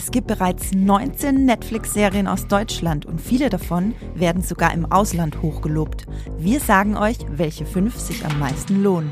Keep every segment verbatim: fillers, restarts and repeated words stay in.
Es gibt bereits neunzehn Netflix-Serien aus Deutschland und viele davon werden sogar im Ausland hochgelobt. Wir sagen euch, welche fünf sich am meisten lohnen.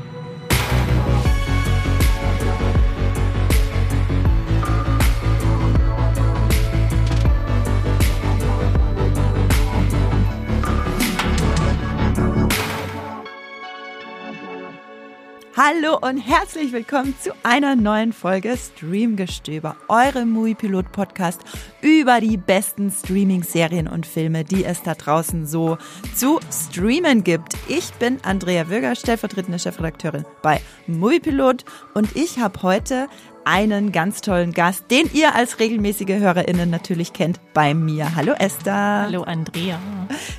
Hallo und herzlich willkommen zu einer neuen Folge Streamgestöber, eurem Moviepilot-Podcast über die besten Streaming-Serien und Filme, die es da draußen so zu streamen gibt. Ich bin Andrea Würger, stellvertretende Chefredakteurin bei Moviepilot und ich habe heute einen ganz tollen Gast, den ihr als regelmäßige HörerInnen natürlich kennt, bei mir. Hallo Esther. Hallo Andrea.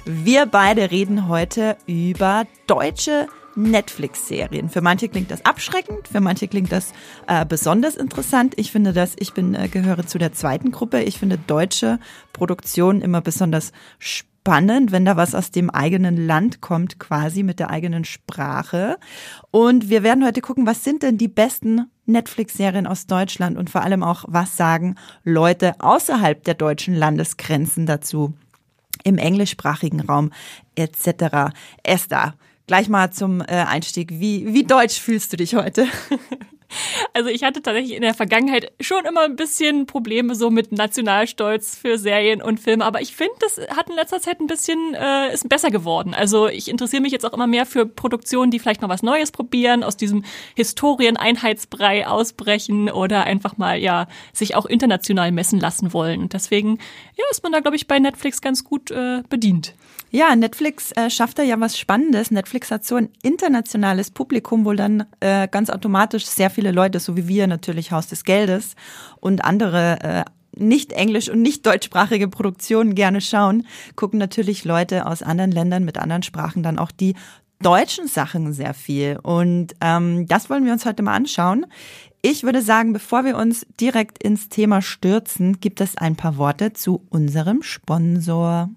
Wir beide reden heute über deutsche Netflix-Serien. Für manche klingt das abschreckend, für manche klingt das äh, besonders interessant. Ich finde das, ich bin äh, gehöre zu der zweiten Gruppe. Ich finde deutsche Produktionen immer besonders spannend, wenn da was aus dem eigenen Land kommt, quasi mit der eigenen Sprache. Und wir werden heute gucken, was sind denn die besten Netflix-Serien aus Deutschland und vor allem auch, was sagen Leute außerhalb der deutschen Landesgrenzen dazu, im englischsprachigen Raum et cetera. Esther, gleich mal zum Einstieg. Wie, wie deutsch fühlst du dich heute? Also ich hatte tatsächlich in der Vergangenheit schon immer ein bisschen Probleme so mit Nationalstolz für Serien und Filme, aber ich finde, das hat in letzter Zeit ein bisschen, äh, ist besser geworden. Also ich interessiere mich jetzt auch immer mehr für Produktionen, die vielleicht noch was Neues probieren, aus diesem Historieneinheitsbrei ausbrechen oder einfach mal, ja, sich auch international messen lassen wollen. Und deswegen, ja, ist man da, glaube ich, bei Netflix ganz gut äh, bedient. Ja, Netflix äh, schafft da ja was Spannendes. Netflix hat so ein internationales Publikum, wo dann äh, ganz automatisch sehr viele Leute, so wie wir natürlich, Haus des Geldes und andere äh, nicht englisch- und nicht deutschsprachige Produktionen gerne schauen, gucken natürlich Leute aus anderen Ländern mit anderen Sprachen dann auch die deutschen Sachen sehr viel. Und ähm, das wollen wir uns heute mal anschauen. Ich würde sagen, bevor wir uns direkt ins Thema stürzen, gibt es ein paar Worte zu unserem Sponsor.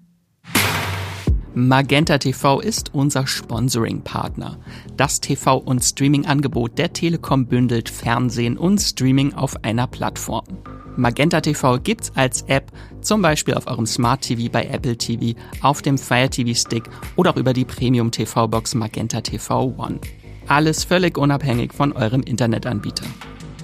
Magenta T V ist unser Sponsoring-Partner. Das T V- und Streaming-Angebot der Telekom bündelt Fernsehen und Streaming auf einer Plattform. Magenta T V gibt's als App, zum Beispiel auf eurem Smart T V bei Apple T V, auf dem Fire T V Stick oder auch über die Premium-T V-Box Magenta T V One. Alles völlig unabhängig von eurem Internetanbieter.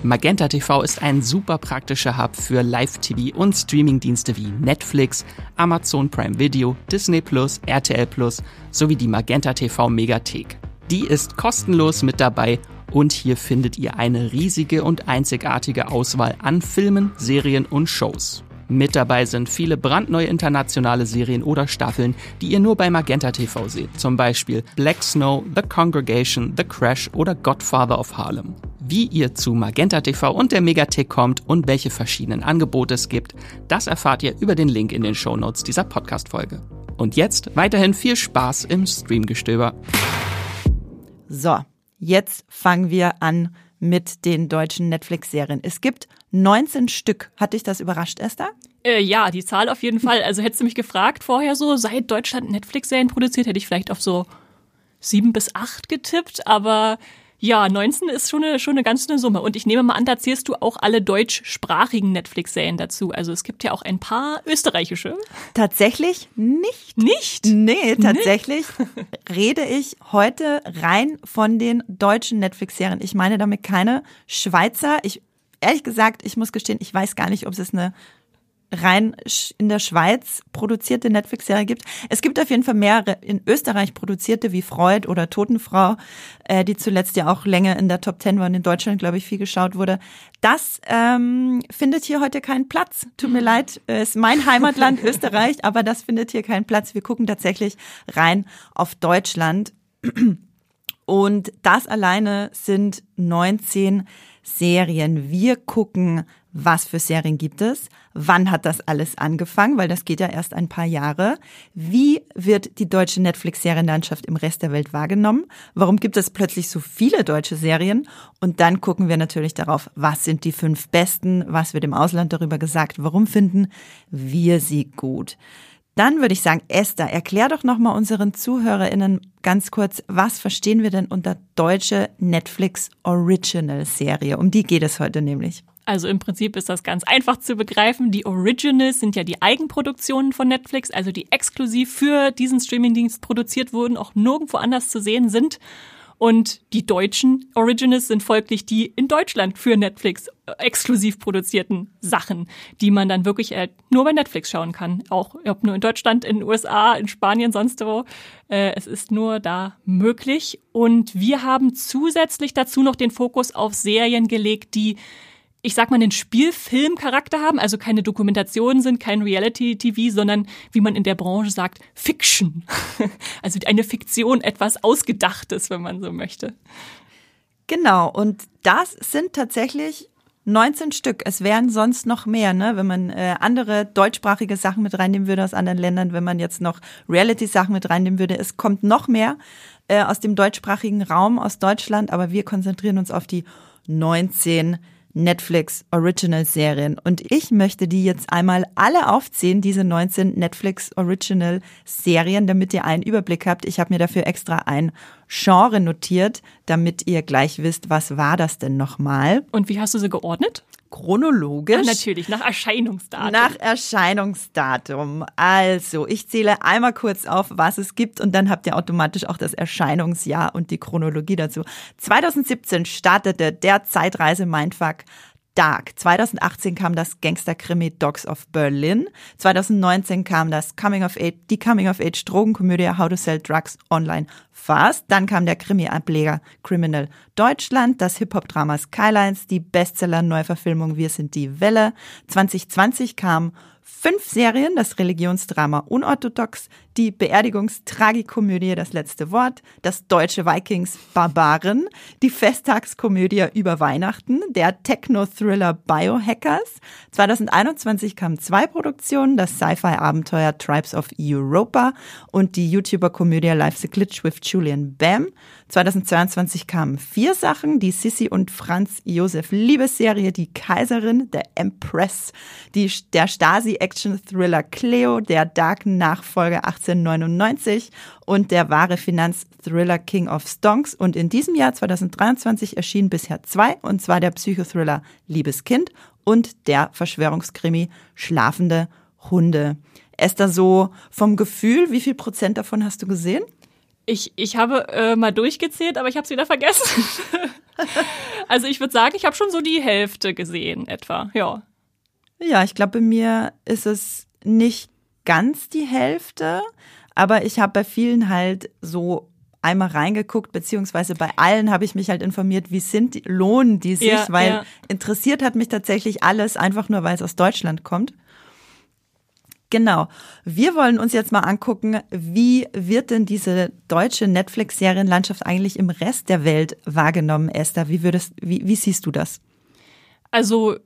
Magenta T V ist ein super praktischer Hub für Live-T V und Streamingdienste wie Netflix, Amazon Prime Video, Disney plus, R T L plus, sowie die Magenta T V Megathek. Die ist kostenlos mit dabei und hier findet ihr eine riesige und einzigartige Auswahl an Filmen, Serien und Shows. Mit dabei sind viele brandneue internationale Serien oder Staffeln, die ihr nur bei Magenta T V seht, zum Beispiel Black Snow, The Congregation, The Crash oder Godfather of Harlem. Wie ihr zu Magenta T V und der Megathek kommt und welche verschiedenen Angebote es gibt, das erfahrt ihr über den Link in den Shownotes dieser Podcast-Folge. Und jetzt weiterhin viel Spaß im Streamgestöber. So, jetzt fangen wir an mit den deutschen Netflix-Serien. Es gibt neunzehn Stück. Hat dich das überrascht, Esther? Äh, ja, die Zahl auf jeden Fall. Also hättest du mich gefragt vorher so, seit Deutschland Netflix-Serien produziert, hätte ich vielleicht auf so sieben bis acht getippt, aber ja, neunzehn ist schon eine, schon eine ganz eine Summe. Und ich nehme mal an, da zählst du auch alle deutschsprachigen Netflix-Serien dazu. Also es gibt ja auch ein paar österreichische. Tatsächlich nicht. Nicht? Nee, tatsächlich nicht. Rede ich heute rein von den deutschen Netflix-Serien. Ich meine damit keine Schweizer. Ich, ehrlich gesagt, ich muss gestehen, ich weiß gar nicht, ob es eine rein in der Schweiz produzierte Netflix-Serie gibt. Es gibt auf jeden Fall mehrere in Österreich produzierte wie Freud oder Totenfrau, äh, die zuletzt ja auch länger in der Top Ten waren, in Deutschland, glaube ich, viel geschaut wurde. Das ähm, findet hier heute keinen Platz. Tut mir leid, ist mein Heimatland Österreich, aber das findet hier keinen Platz. Wir gucken tatsächlich rein auf Deutschland. Und das alleine sind neunzehn Serien. Wir gucken, was für Serien gibt es? Wann hat das alles angefangen? Weil das geht ja erst ein paar Jahre. Wie wird die deutsche Netflix-Serienlandschaft im Rest der Welt wahrgenommen? Warum gibt es plötzlich so viele deutsche Serien? Und dann gucken wir natürlich darauf, was sind die fünf besten? Was wird im Ausland darüber gesagt? Warum finden wir sie gut? Dann würde ich sagen, Esther, erklär doch nochmal unseren ZuhörerInnen ganz kurz, was verstehen wir denn unter deutsche Netflix-Original-Serie? Um die geht es heute nämlich. Also im Prinzip ist das ganz einfach zu begreifen. Die Originals sind ja die Eigenproduktionen von Netflix, also die exklusiv für diesen Streamingdienst produziert wurden, auch nirgendwo anders zu sehen sind. Und die deutschen Originals sind folglich die in Deutschland für Netflix exklusiv produzierten Sachen, die man dann wirklich nur bei Netflix schauen kann. Auch ob nur in Deutschland, in den U S A, in Spanien, sonst wo. Es ist nur da möglich. Und wir haben zusätzlich dazu noch den Fokus auf Serien gelegt, die, ich sag mal, einen Spielfilmcharakter haben, also keine Dokumentationen sind, kein Reality-T V, sondern, wie man in der Branche sagt, Fiction. Also eine Fiktion, etwas Ausgedachtes, wenn man so möchte. Genau, und das sind tatsächlich neunzehn Stück. Es wären sonst noch mehr, ne? Wenn man äh, andere deutschsprachige Sachen mit reinnehmen würde aus anderen Ländern, wenn man jetzt noch Reality-Sachen mit reinnehmen würde. Es kommt noch mehr äh, aus dem deutschsprachigen Raum, aus Deutschland, aber wir konzentrieren uns auf die neunzehn Netflix Original Serien. Und ich möchte die jetzt einmal alle aufzählen, diese neunzehn Netflix Original Serien, damit ihr einen Überblick habt. Ich habe mir dafür extra ein Genre notiert, damit ihr gleich wisst, was war das denn nochmal. Und wie hast du sie geordnet? Chronologisch. Ja, natürlich, nach Erscheinungsdatum. Nach Erscheinungsdatum. Also, ich zähle einmal kurz auf, was es gibt und dann habt ihr automatisch auch das Erscheinungsjahr und die Chronologie dazu. zweitausendsiebzehn startete der Zeitreise-Mindfuck Dark. zweitausendachtzehn kam das Gangster-Krimi Dogs of Berlin. zweitausendneunzehn kam das Coming of Age, die Coming-of-Age-Drogenkomödie How to Sell Drugs Online Fast. Dann kam der Krimi-Ableger Criminal Deutschland, das Hip-Hop-Drama Skylines, die Bestseller-Neuverfilmung Wir sind die Welle. zwanzig zwanzig kamen fünf Serien, das Religionsdrama Unorthodox, die Beerdigungstragikomödie Das letzte Wort, das deutsche Vikings Barbaren, die Festtagskomödie Über Weihnachten, der Techno-Thriller Biohackers. zweitausendeinundzwanzig kamen zwei Produktionen, das Sci-Fi-Abenteuer Tribes of Europa und die YouTuber-Komödie Life's a Glitch with Julian Bam. zweitausendzweiundzwanzig kamen vier Sachen, die Sissi und Franz Josef Liebesserie, Die Kaiserin, der Empress, die, der Stasi-Action-Thriller Cleo, der Dark-Nachfolger achtzehnhundertneunundneunzig und der wahre Finanzthriller King of Stonks. Und in diesem Jahr zweitausenddreiundzwanzig erschienen bisher zwei, und zwar der Psychothriller Liebeskind und der Verschwörungskrimi Schlafende Hunde. Esther, so vom Gefühl, wie viel Prozent davon hast du gesehen? Ich, ich habe äh, mal durchgezählt, aber ich habe es wieder vergessen. Also ich würde sagen, ich habe schon so die Hälfte gesehen etwa, ja. Ja, ich glaube, bei mir ist es nicht ganz die Hälfte, aber ich habe bei vielen halt so einmal reingeguckt, beziehungsweise bei allen habe ich mich halt informiert, wie sind, lohnen die sich, ja, weil ja. interessiert hat mich tatsächlich alles, einfach nur, weil es aus Deutschland kommt. Genau. Wir wollen uns jetzt mal angucken, wie wird denn diese deutsche Netflix-Serienlandschaft eigentlich im Rest der Welt wahrgenommen, Esther? Wie würdest, wie, wie siehst du das? Also,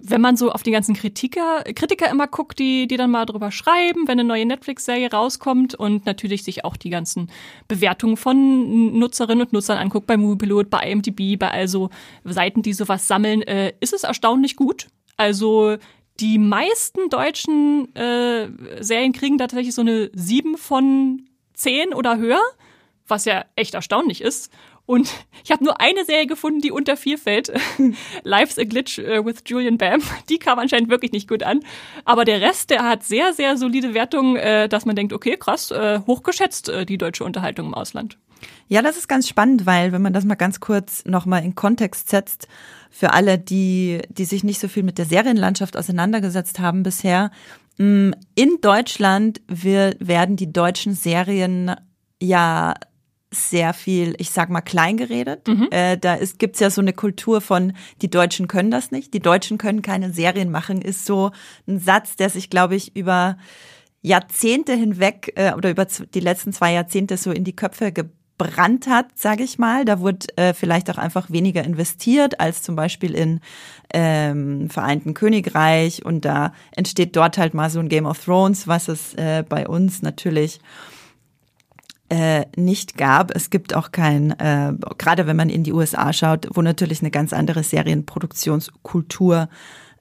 wenn man so auf die ganzen Kritiker, Kritiker immer guckt, die, die dann mal drüber schreiben, wenn eine neue Netflix-Serie rauskommt und natürlich sich auch die ganzen Bewertungen von Nutzerinnen und Nutzern anguckt, bei Moviepilot, bei I M D B, bei also Seiten, die sowas sammeln, äh, ist es erstaunlich gut. Also, die meisten deutschen äh, Serien kriegen tatsächlich so eine sieben von zehn oder höher, was ja echt erstaunlich ist. Und ich habe nur eine Serie gefunden, die unter vier fällt. Life's a Glitch with Julian Bam. Die kam anscheinend wirklich nicht gut an. Aber der Rest, der hat sehr, sehr solide Wertungen, äh, dass man denkt, okay, krass, äh, hochgeschätzt äh, die deutsche Unterhaltung im Ausland. Ja, das ist ganz spannend, weil wenn man das mal ganz kurz nochmal in Kontext setzt, für alle, die, die sich nicht so viel mit der Serienlandschaft auseinandergesetzt haben bisher, in Deutschland wir, werden die deutschen Serien ja sehr viel, ich sag mal, klein geredet. Mhm. Äh, da ist, gibt's ja so eine Kultur von, die Deutschen können das nicht, die Deutschen können keine Serien machen, ist so ein Satz, der sich, glaube ich, über Jahrzehnte hinweg äh, oder über die letzten zwei Jahrzehnte so in die Köpfe gebrannt hat, sage ich mal. Da wurde äh, vielleicht auch einfach weniger investiert als zum Beispiel in ähm, Vereinten Königreich. Und da entsteht dort halt mal so ein Game of Thrones, was es äh, bei uns natürlich äh, nicht gab. Es gibt auch kein, äh, gerade wenn man in die U S A schaut, wo natürlich eine ganz andere Serienproduktionskultur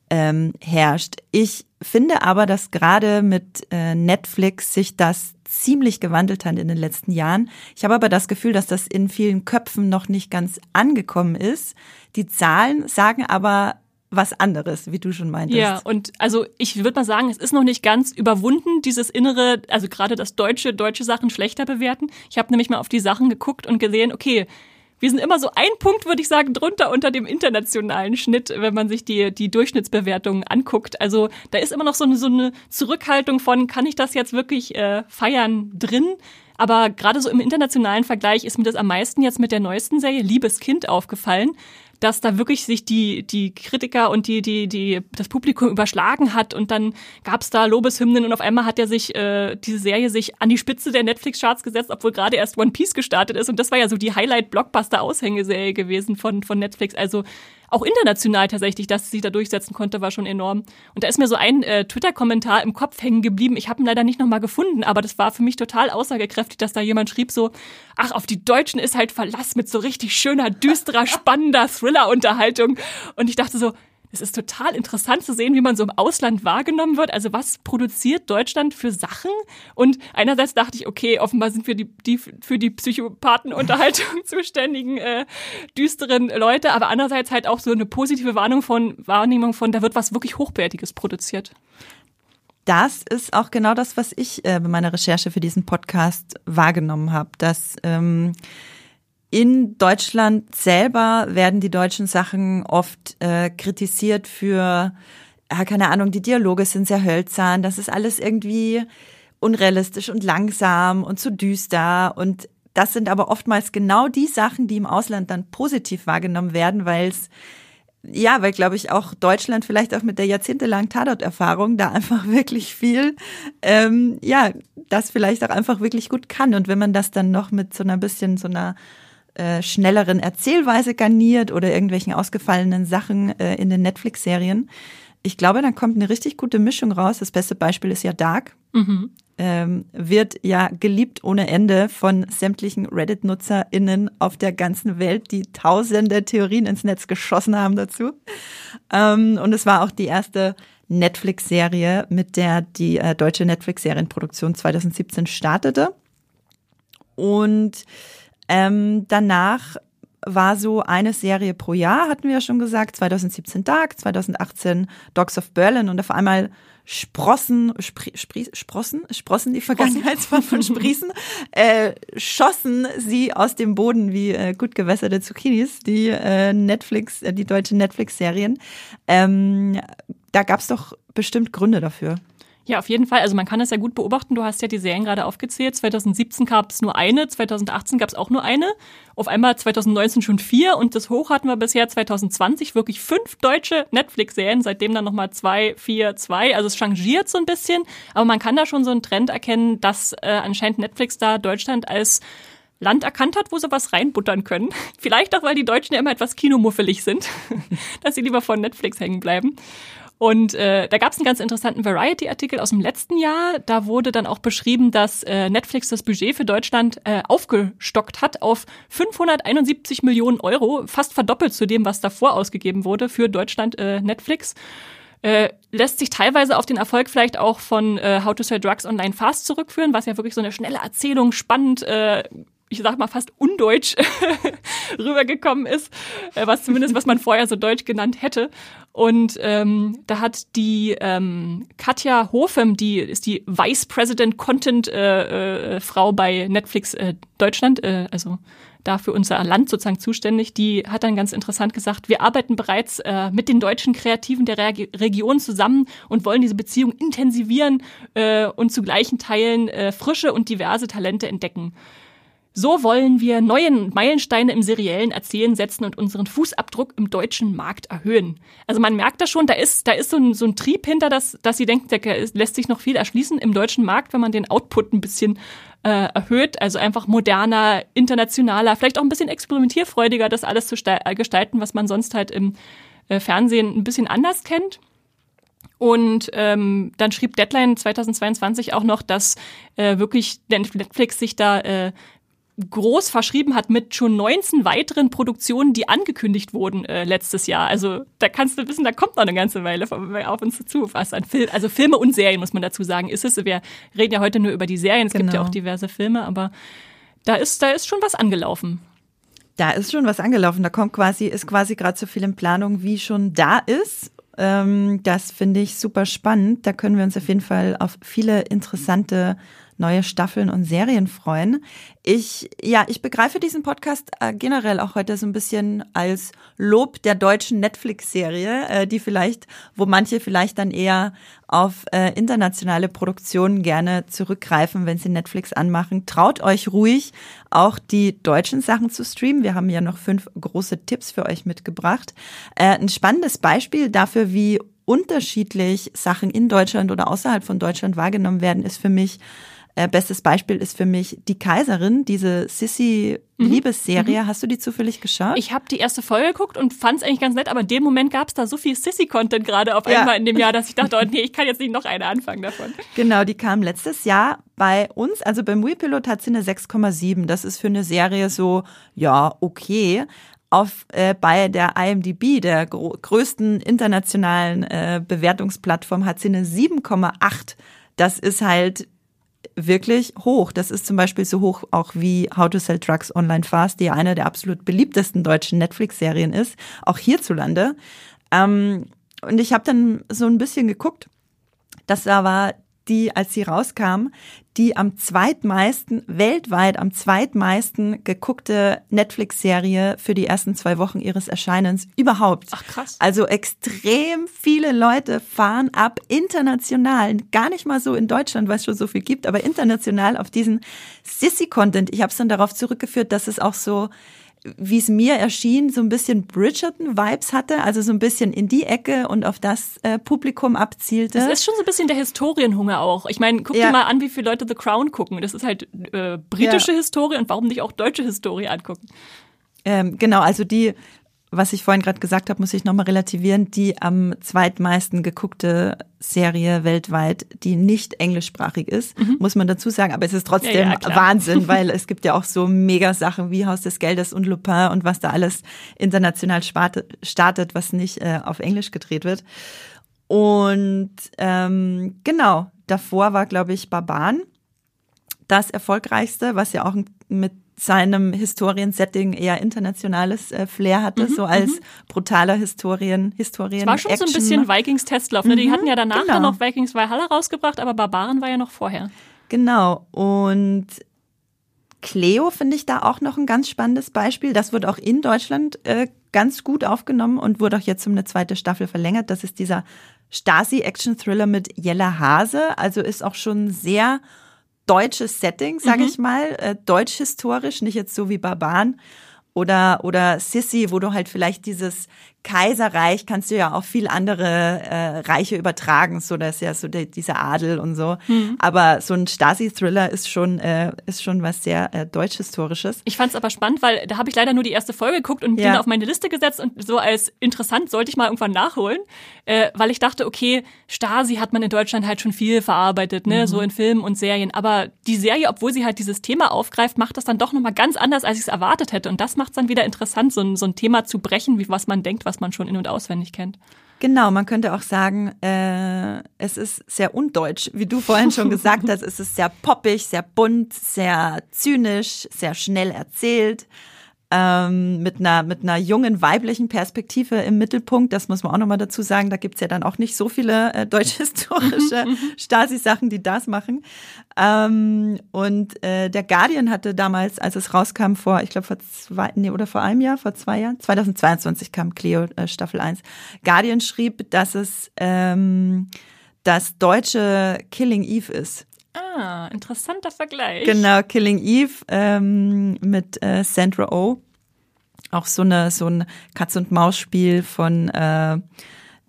ähm, herrscht. Ich finde aber, dass gerade mit äh, Netflix sich das ziemlich gewandelt hat in den letzten Jahren. Ich habe aber das Gefühl, dass das in vielen Köpfen noch nicht ganz angekommen ist. Die Zahlen sagen aber was anderes, wie du schon meintest. Ja, und also ich würde mal sagen, es ist noch nicht ganz überwunden, dieses innere, also gerade das deutsche, deutsche Sachen schlechter bewerten. Ich habe nämlich mal auf die Sachen geguckt und gesehen, okay, wir sind immer so ein Punkt, würde ich sagen, drunter unter dem internationalen Schnitt, wenn man sich die, die Durchschnittsbewertungen anguckt. Also da ist immer noch so eine, so eine Zurückhaltung von, kann ich das jetzt wirklich äh, feiern drin? Aber gerade so im internationalen Vergleich ist mir das am meisten jetzt mit der neuesten Serie Liebeskind aufgefallen, dass da wirklich sich die, die Kritiker und die, die, die, das Publikum überschlagen hat und dann gab's da Lobeshymnen und auf einmal hat er sich, äh, diese Serie sich an die Spitze der Netflix-Charts gesetzt, obwohl gerade erst One Piece gestartet ist und das war ja so die Highlight-Blockbuster-Aushängeserie gewesen von, von Netflix, also auch international tatsächlich, dass sie sich da durchsetzen konnte, war schon enorm. Und da ist mir so ein äh, Twitter-Kommentar im Kopf hängen geblieben. Ich habe ihn leider nicht nochmal gefunden, aber das war für mich total aussagekräftig, dass da jemand schrieb so, ach, auf die Deutschen ist halt Verlass mit so richtig schöner, düsterer, spannender Thriller-Unterhaltung. Und ich dachte so, es ist total interessant zu sehen, wie man so im Ausland wahrgenommen wird. Also was produziert Deutschland für Sachen? Und einerseits dachte ich, okay, offenbar sind wir die, die für die Psychopathenunterhaltung zuständigen äh, düsteren Leute, aber andererseits halt auch so eine positive Warnung von Wahrnehmung von, da wird was wirklich Hochwertiges produziert. Das ist auch genau das, was ich äh, bei meiner Recherche für diesen Podcast wahrgenommen habe, dass ähm in Deutschland selber werden die deutschen Sachen oft äh, kritisiert für, ja, keine Ahnung, die Dialoge sind sehr hölzern, das ist alles irgendwie unrealistisch und langsam und zu düster. Und das sind aber oftmals genau die Sachen, die im Ausland dann positiv wahrgenommen werden, weil es, ja, weil, glaube ich, auch Deutschland vielleicht auch mit der jahrzehntelangen Tatort-Erfahrung da einfach wirklich viel, ähm, ja, das vielleicht auch einfach wirklich gut kann. Und wenn man das dann noch mit so einer bisschen so einer Äh, schnelleren Erzählweise garniert oder irgendwelchen ausgefallenen Sachen äh, in den Netflix-Serien. Ich glaube, dann kommt eine richtig gute Mischung raus. Das beste Beispiel ist ja Dark. Mhm. Ähm, wird ja geliebt ohne Ende von sämtlichen Reddit-NutzerInnen auf der ganzen Welt, die tausende Theorien ins Netz geschossen haben dazu. Ähm, und es war auch die erste Netflix-Serie, mit der die äh, deutsche Netflix-Serienproduktion zwanzig siebzehn startete. Und Ähm, danach war so eine Serie pro Jahr, hatten wir ja schon gesagt, zwanzig siebzehn Dark, zwanzig achtzehn Dogs of Berlin und auf einmal sprossen, spri, spri, sprossen, sprossen die Vergangenheitsform von Sprießen, äh, schossen sie aus dem Boden wie äh, gut gewässerte Zucchinis, die äh, Netflix, äh, die deutsche Netflix-Serien. Ähm, da gab es doch bestimmt Gründe dafür. Ja, auf jeden Fall. Also man kann das ja gut beobachten. Du hast ja die Serien gerade aufgezählt. zwanzig siebzehn gab es nur eine, zwanzig achtzehn gab es auch nur eine. Auf einmal zwanzig neunzehn schon vier und das Hoch hatten wir bisher zwanzig zwanzig wirklich fünf deutsche Netflix-Serien. Seitdem dann nochmal zwei, vier, zwei. Also es changiert so ein bisschen. Aber man kann da schon so einen Trend erkennen, dass äh, anscheinend Netflix da Deutschland als Land erkannt hat, wo sie was reinbuttern können. Vielleicht auch, weil die Deutschen ja immer etwas kinomuffelig sind, dass sie lieber von Netflix hängen bleiben. Und äh, da gab es einen ganz interessanten Variety-Artikel aus dem letzten Jahr. Da wurde dann auch beschrieben, dass äh, Netflix das Budget für Deutschland äh, aufgestockt hat auf fünfhunderteinundsiebzig Millionen Euro, fast verdoppelt zu dem, was davor ausgegeben wurde für Deutschland äh, Netflix. Äh, lässt sich teilweise auf den Erfolg vielleicht auch von äh, How to Sell Drugs Online Fast zurückführen, was ja wirklich so eine schnelle Erzählung, spannend, äh, ich sag mal fast undeutsch rübergekommen ist, was zumindest, was man vorher so deutsch genannt hätte. Und ähm, da hat die ähm, Katja Hofem, die ist die Vice President Content äh, äh, Frau bei Netflix äh, Deutschland, äh, also da für unser Land sozusagen zuständig, die hat dann ganz interessant gesagt, wir arbeiten bereits äh, mit den deutschen Kreativen der Re- Region zusammen und wollen diese Beziehung intensivieren äh, und zu gleichen Teilen äh, frische und diverse Talente entdecken. So wollen wir neue Meilensteine im seriellen Erzählen setzen und unseren Fußabdruck im deutschen Markt erhöhen. Also man merkt da schon, da ist, da ist so ein, so ein Trieb hinter, dass, dass sie denken, da lässt sich noch viel erschließen im deutschen Markt, wenn man den Output ein bisschen äh, erhöht. Also einfach moderner, internationaler, vielleicht auch ein bisschen experimentierfreudiger, das alles zu ste- gestalten, was man sonst halt im äh, Fernsehen ein bisschen anders kennt. Und ähm, dann schrieb Deadline zwanzig zweiundzwanzig auch noch, dass äh, wirklich Netflix sich da äh, groß verschrieben hat mit schon neunzehn weiteren Produktionen, die angekündigt wurden äh, letztes Jahr. Also da kannst du wissen, da kommt noch eine ganze Weile auf uns zu. Was an Fil- also Filme und Serien, muss man dazu sagen, ist es. Wir reden ja heute nur über die Serien, es Genau. gibt ja auch diverse Filme, aber da ist, da ist schon was angelaufen. Da ist schon was angelaufen. Da kommt quasi, ist quasi gerade so viel in Planung, wie schon da ist. Ähm, das finde ich super spannend. Da können wir uns auf jeden Fall auf viele interessante neue Staffeln und Serien freuen. Ich, ja, ich begreife diesen Podcast äh, generell auch heute so ein bisschen als Lob der deutschen Netflix-Serie, äh, die vielleicht, wo manche vielleicht dann eher auf äh, internationale Produktionen gerne zurückgreifen, wenn sie Netflix anmachen. Traut euch ruhig, auch die deutschen Sachen zu streamen. Wir haben ja noch fünf große Tipps für euch mitgebracht. Äh, ein spannendes Beispiel dafür, wie unterschiedlich Sachen in Deutschland oder außerhalb von Deutschland wahrgenommen werden, ist für mich Bestes Beispiel ist für mich Die Kaiserin, diese Sissy-Liebesserie. Mhm. Hast du die zufällig geschaut? Ich habe die erste Folge geguckt und fand es eigentlich ganz nett, aber in dem Moment gab es da so viel Sissy-Content gerade auf einmal ja. in dem Jahr, dass ich dachte, oh nee, ich kann jetzt nicht noch eine anfangen davon. Genau, die kam letztes Jahr bei uns, also beim Moviepilot hat sie eine sechs Komma sieben. Das ist für eine Serie so, ja, okay. Auf, äh, bei der I M D B, der gro- größten internationalen äh, Bewertungsplattform, hat sie eine sieben Komma acht. Das ist halt wirklich hoch. Das ist zum Beispiel so hoch auch wie How to Sell Drugs Online Fast, die eine der absolut beliebtesten deutschen Netflix-Serien ist, auch hierzulande. Ähm, und ich habe dann so ein bisschen geguckt, das da war die, als sie rauskam, die am zweitmeisten, weltweit am zweitmeisten geguckte Netflix-Serie für die ersten zwei Wochen ihres Erscheinens überhaupt. Ach krass. Also extrem viele Leute fahren ab, international, gar nicht mal so in Deutschland, weil es schon so viel gibt, aber international auf diesen Sissy-Content. Ich habe es dann darauf zurückgeführt, dass es auch so, wie es mir erschien, so ein bisschen Bridgerton-Vibes hatte, also so ein bisschen in die Ecke und auf das äh, Publikum abzielte. Das ist schon so ein bisschen der Historienhunger auch. Ich meine, guck ja. dir mal an, wie viele Leute The Crown gucken. Das ist halt äh, britische ja. Historie und warum nicht auch deutsche Historie angucken? Ähm, genau, also die, was ich vorhin gerade gesagt habe, muss ich nochmal relativieren, die am zweitmeisten geguckte Serie weltweit, die nicht englischsprachig ist, mhm. muss man dazu sagen. Aber es ist trotzdem ja, ja, Wahnsinn, weil es gibt ja auch so mega Sachen wie Haus des Geldes und Lupin und was da alles international startet, was nicht äh, auf Englisch gedreht wird. Und ähm, genau, davor war, glaube ich, Barbaren das erfolgreichste, was ja auch mit seinem Historiensetting eher internationales äh, Flair hatte, mhm, so als mhm. brutaler Historien, Historien. Es war schon Action. So ein bisschen Vikings-Testlauf. Ne? Die mhm, hatten ja danach genau. dann noch Vikings Valhalla rausgebracht, aber Barbaren war ja noch vorher. Genau. Und Cleo finde ich da auch noch ein ganz spannendes Beispiel. Das wird auch in Deutschland äh, ganz gut aufgenommen und wurde auch jetzt um eine zweite Staffel verlängert. Das ist dieser Stasi-Action-Thriller mit Jella Hase. Also ist auch schon sehr deutsches Setting, sage mhm. ich mal, äh, deutsch-historisch, nicht jetzt so wie Barbaren oder, oder Sissy, wo du halt vielleicht dieses Kaiserreich, kannst du ja auch viel andere äh, Reiche übertragen, so das ist ja so der, dieser Adel und so. Mhm. Aber so ein Stasi-Thriller ist schon, äh, ist schon was sehr äh, deutsch-historisches. Ich fand es aber spannend, weil da habe ich leider nur die erste Folge geguckt und ja. bin auf meine Liste gesetzt und so als interessant sollte ich mal irgendwann nachholen, äh, weil ich dachte, okay, Stasi hat man in Deutschland halt schon viel verarbeitet, ne, mhm. so in Filmen und Serien. Aber die Serie, obwohl sie halt dieses Thema aufgreift, macht das dann doch nochmal ganz anders, als ich es erwartet hätte. Und das macht es dann wieder interessant, so ein, so ein Thema zu brechen, wie was man denkt, was man schon in- und auswendig kennt. Genau, man könnte auch sagen, äh, es ist sehr undeutsch, wie du vorhin schon gesagt hast. Es ist sehr poppig, sehr bunt, sehr zynisch, sehr schnell erzählt, ähm, mit einer, mit einer jungen, weiblichen Perspektive im Mittelpunkt. Das muss man auch nochmal dazu sagen. Da gibt es ja dann auch nicht so viele äh, deutsch-historische Stasi-Sachen, die das machen. Ähm, und äh, der Guardian hatte damals, als es rauskam, vor, ich glaube vor zwei, nee, oder vor einem Jahr, vor zwei Jahren, zweitausendzweiundzwanzig kam Cleo äh, Staffel eins. Guardian schrieb, dass es ähm, das deutsche Killing Eve ist. Ah, interessanter Vergleich. Genau, Killing Eve ähm, mit äh, Sandra Oh. Auch so eine so ein Katz-und-Maus-Spiel von äh,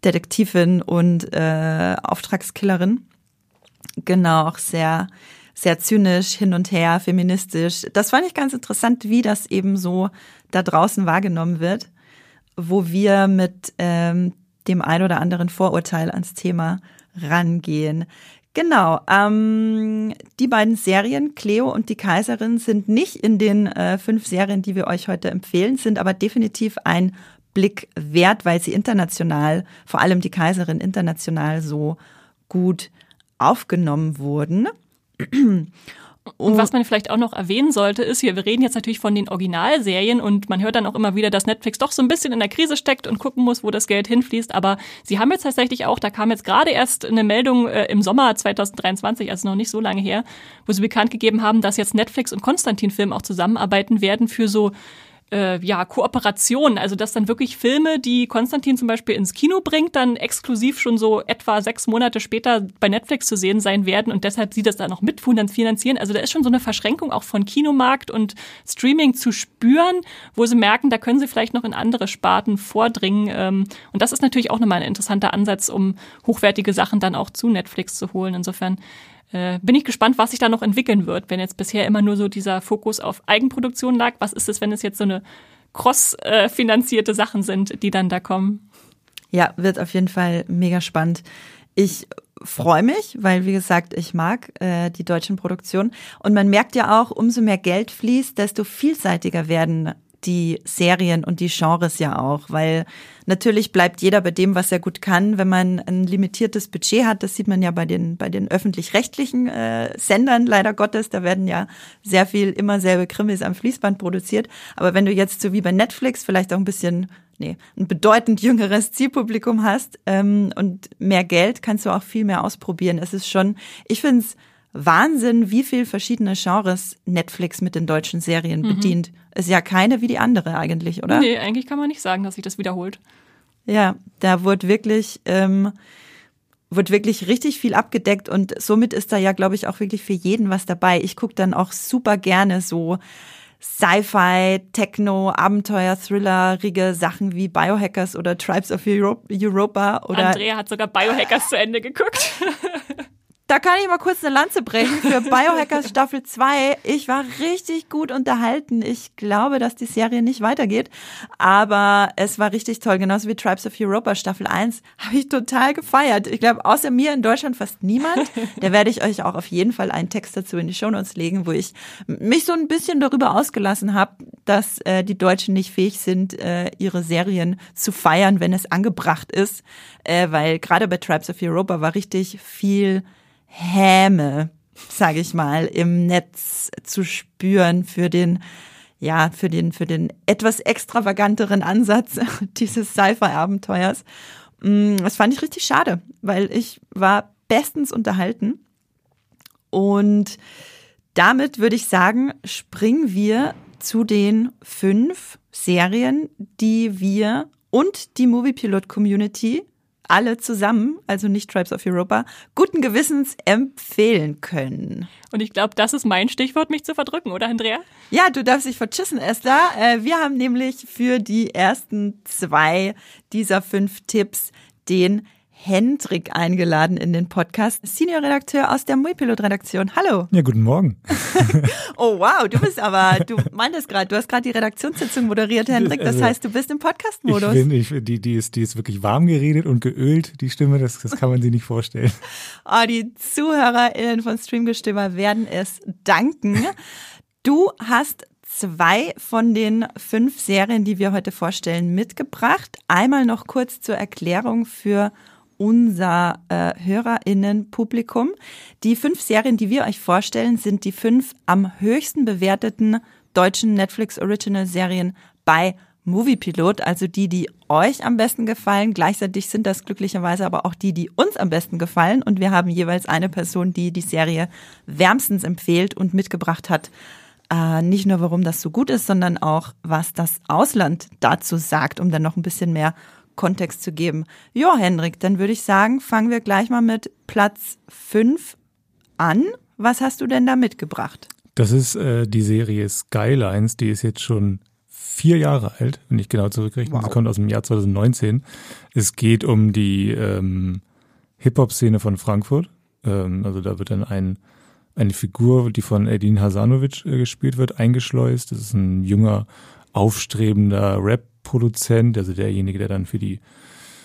Detektivin und äh, Auftragskillerin. Genau, auch sehr, sehr zynisch, hin und her, feministisch. Das fand ich ganz interessant, wie das eben so da draußen wahrgenommen wird, wo wir mit ähm, dem ein oder anderen Vorurteil ans Thema rangehen. Genau, ähm, die beiden Serien, Cleo und Die Kaiserin, sind nicht in den äh, fünf Serien, die wir euch heute empfehlen, sind aber definitiv ein Blick wert, weil sie international, vor allem Die Kaiserin, international so gut aufgenommen wurden. Und was man vielleicht auch noch erwähnen sollte, ist, hier, wir reden jetzt natürlich von den Originalserien und man hört dann auch immer wieder, dass Netflix doch so ein bisschen in der Krise steckt und gucken muss, wo das Geld hinfließt. Aber sie haben jetzt tatsächlich auch, da kam jetzt gerade erst eine Meldung äh, im Sommer zwanzig dreiundzwanzig, also noch nicht so lange her, wo sie bekannt gegeben haben, dass jetzt Netflix und Konstantin Film auch zusammenarbeiten werden für so Äh, ja, Kooperationen, also dass dann wirklich Filme, die Konstantin zum Beispiel ins Kino bringt, dann exklusiv schon so etwa sechs Monate später bei Netflix zu sehen sein werden und deshalb sie das dann noch mitfinanzieren. Also da ist schon so eine Verschränkung auch von Kinomarkt und Streaming zu spüren, wo sie merken, da können sie vielleicht noch in andere Sparten vordringen. Ähm, und das ist natürlich auch nochmal ein interessanter Ansatz, um hochwertige Sachen dann auch zu Netflix zu holen. Insofern bin ich gespannt, was sich da noch entwickeln wird, wenn jetzt bisher immer nur so dieser Fokus auf Eigenproduktion lag. Was ist es, wenn es jetzt so eine cross-finanzierte Sachen sind, die dann da kommen? Ja, wird auf jeden Fall mega spannend. Ich freue mich, weil, wie gesagt, ich mag äh, die deutschen Produktionen. Und man merkt ja auch, umso mehr Geld fließt, desto vielseitiger werden die Serien und die Genres ja auch, weil natürlich bleibt jeder bei dem, was er gut kann, wenn man ein limitiertes Budget hat. Das sieht man ja bei den bei den öffentlich-rechtlichen äh, Sendern leider Gottes, da werden ja sehr viel immer selbe Krimis am Fließband produziert, aber wenn du jetzt so wie bei Netflix vielleicht auch ein bisschen nee, ein bedeutend jüngeres Zielpublikum hast ähm, und mehr Geld, kannst du auch viel mehr ausprobieren. Es ist schon, ich finde es Wahnsinn, wie viel verschiedene Genres Netflix mit den deutschen Serien mhm. bedient. Ist ja keine wie die andere eigentlich, oder? Nee, eigentlich kann man nicht sagen, dass sich das wiederholt. Ja, da wird wirklich, ähm, wird wirklich richtig viel abgedeckt und somit ist da ja, glaube ich, auch wirklich für jeden was dabei. Ich gucke dann auch super gerne so Sci-Fi, Techno, Abenteuer, Thriller-rige Sachen wie Biohackers oder Tribes of Europa. Oder Andrea hat sogar Biohackers zu Ende geguckt. Da kann ich mal kurz eine Lanze brechen für Biohackers Staffel zwei. Ich war richtig gut unterhalten. Ich glaube, dass die Serie nicht weitergeht, aber es war richtig toll. Genauso wie Tribes of Europa Staffel eins habe ich total gefeiert. Ich glaube, außer mir in Deutschland fast niemand. Da werde ich euch auch auf jeden Fall einen Text dazu in die Shownotes legen, wo ich mich so ein bisschen darüber ausgelassen habe, dass äh, die Deutschen nicht fähig sind, äh, ihre Serien zu feiern, wenn es angebracht ist. Äh, weil gerade bei Tribes of Europa war richtig viel Häme, sage ich mal, im Netz zu spüren für den, ja, für den, für den etwas extravaganteren Ansatz dieses Sci-Fi-Abenteuers. Das fand ich richtig schade, weil ich war bestens unterhalten. Und damit würde ich sagen, springen wir zu den fünf Serien, die wir und die Moviepilot-Community alle zusammen, also nicht Tribes of Europa, guten Gewissens empfehlen können. Und ich glaube, das ist mein Stichwort, mich zu verdrücken, oder Andrea? Ja, du darfst dich vertschissen, Esther. Wir haben nämlich für die ersten zwei dieser fünf Tipps den Hendrik eingeladen in den Podcast, Senior-Redakteur aus der Moviepilot-Redaktion. Hallo. Ja, guten Morgen. Oh wow, du bist aber, du meintest gerade, du hast gerade die Redaktionssitzung moderiert, Hendrik, das heißt, du bist im Podcast-Modus. Ich bin, ich, die, die, ist, die ist wirklich warm geredet und geölt, die Stimme, das, das kann man sich nicht vorstellen. Oh, die ZuhörerInnen von Streamgestöber werden es danken. Du hast zwei von den fünf Serien, die wir heute vorstellen, mitgebracht. Einmal noch kurz zur Erklärung für unser äh, HörerInnen-Publikum. Die fünf Serien, die wir euch vorstellen, sind die fünf am höchsten bewerteten deutschen Netflix-Original-Serien bei Moviepilot, also die, die euch am besten gefallen. Gleichzeitig sind das glücklicherweise aber auch die, die uns am besten gefallen. Und wir haben jeweils eine Person, die die Serie wärmstens empfiehlt und mitgebracht hat. Äh, nicht nur, warum das so gut ist, sondern auch, was das Ausland dazu sagt, um dann noch ein bisschen mehr Kontext zu geben. Jo, Hendrik, dann würde ich sagen, fangen wir gleich mal mit Platz fünf an. Was hast du denn da mitgebracht? Das ist äh, die Serie Skylines, die ist jetzt schon vier Jahre alt, wenn ich genau zurückrechne. Wow. Sie kommt aus dem Jahr zwanzig neunzehn. Es geht um die ähm, Hip-Hop-Szene von Frankfurt. Ähm, also da wird dann ein, eine Figur, die von Edin Hasanovic äh, gespielt wird, eingeschleust. Das ist ein junger, aufstrebender Rap Produzent, also derjenige, der dann für die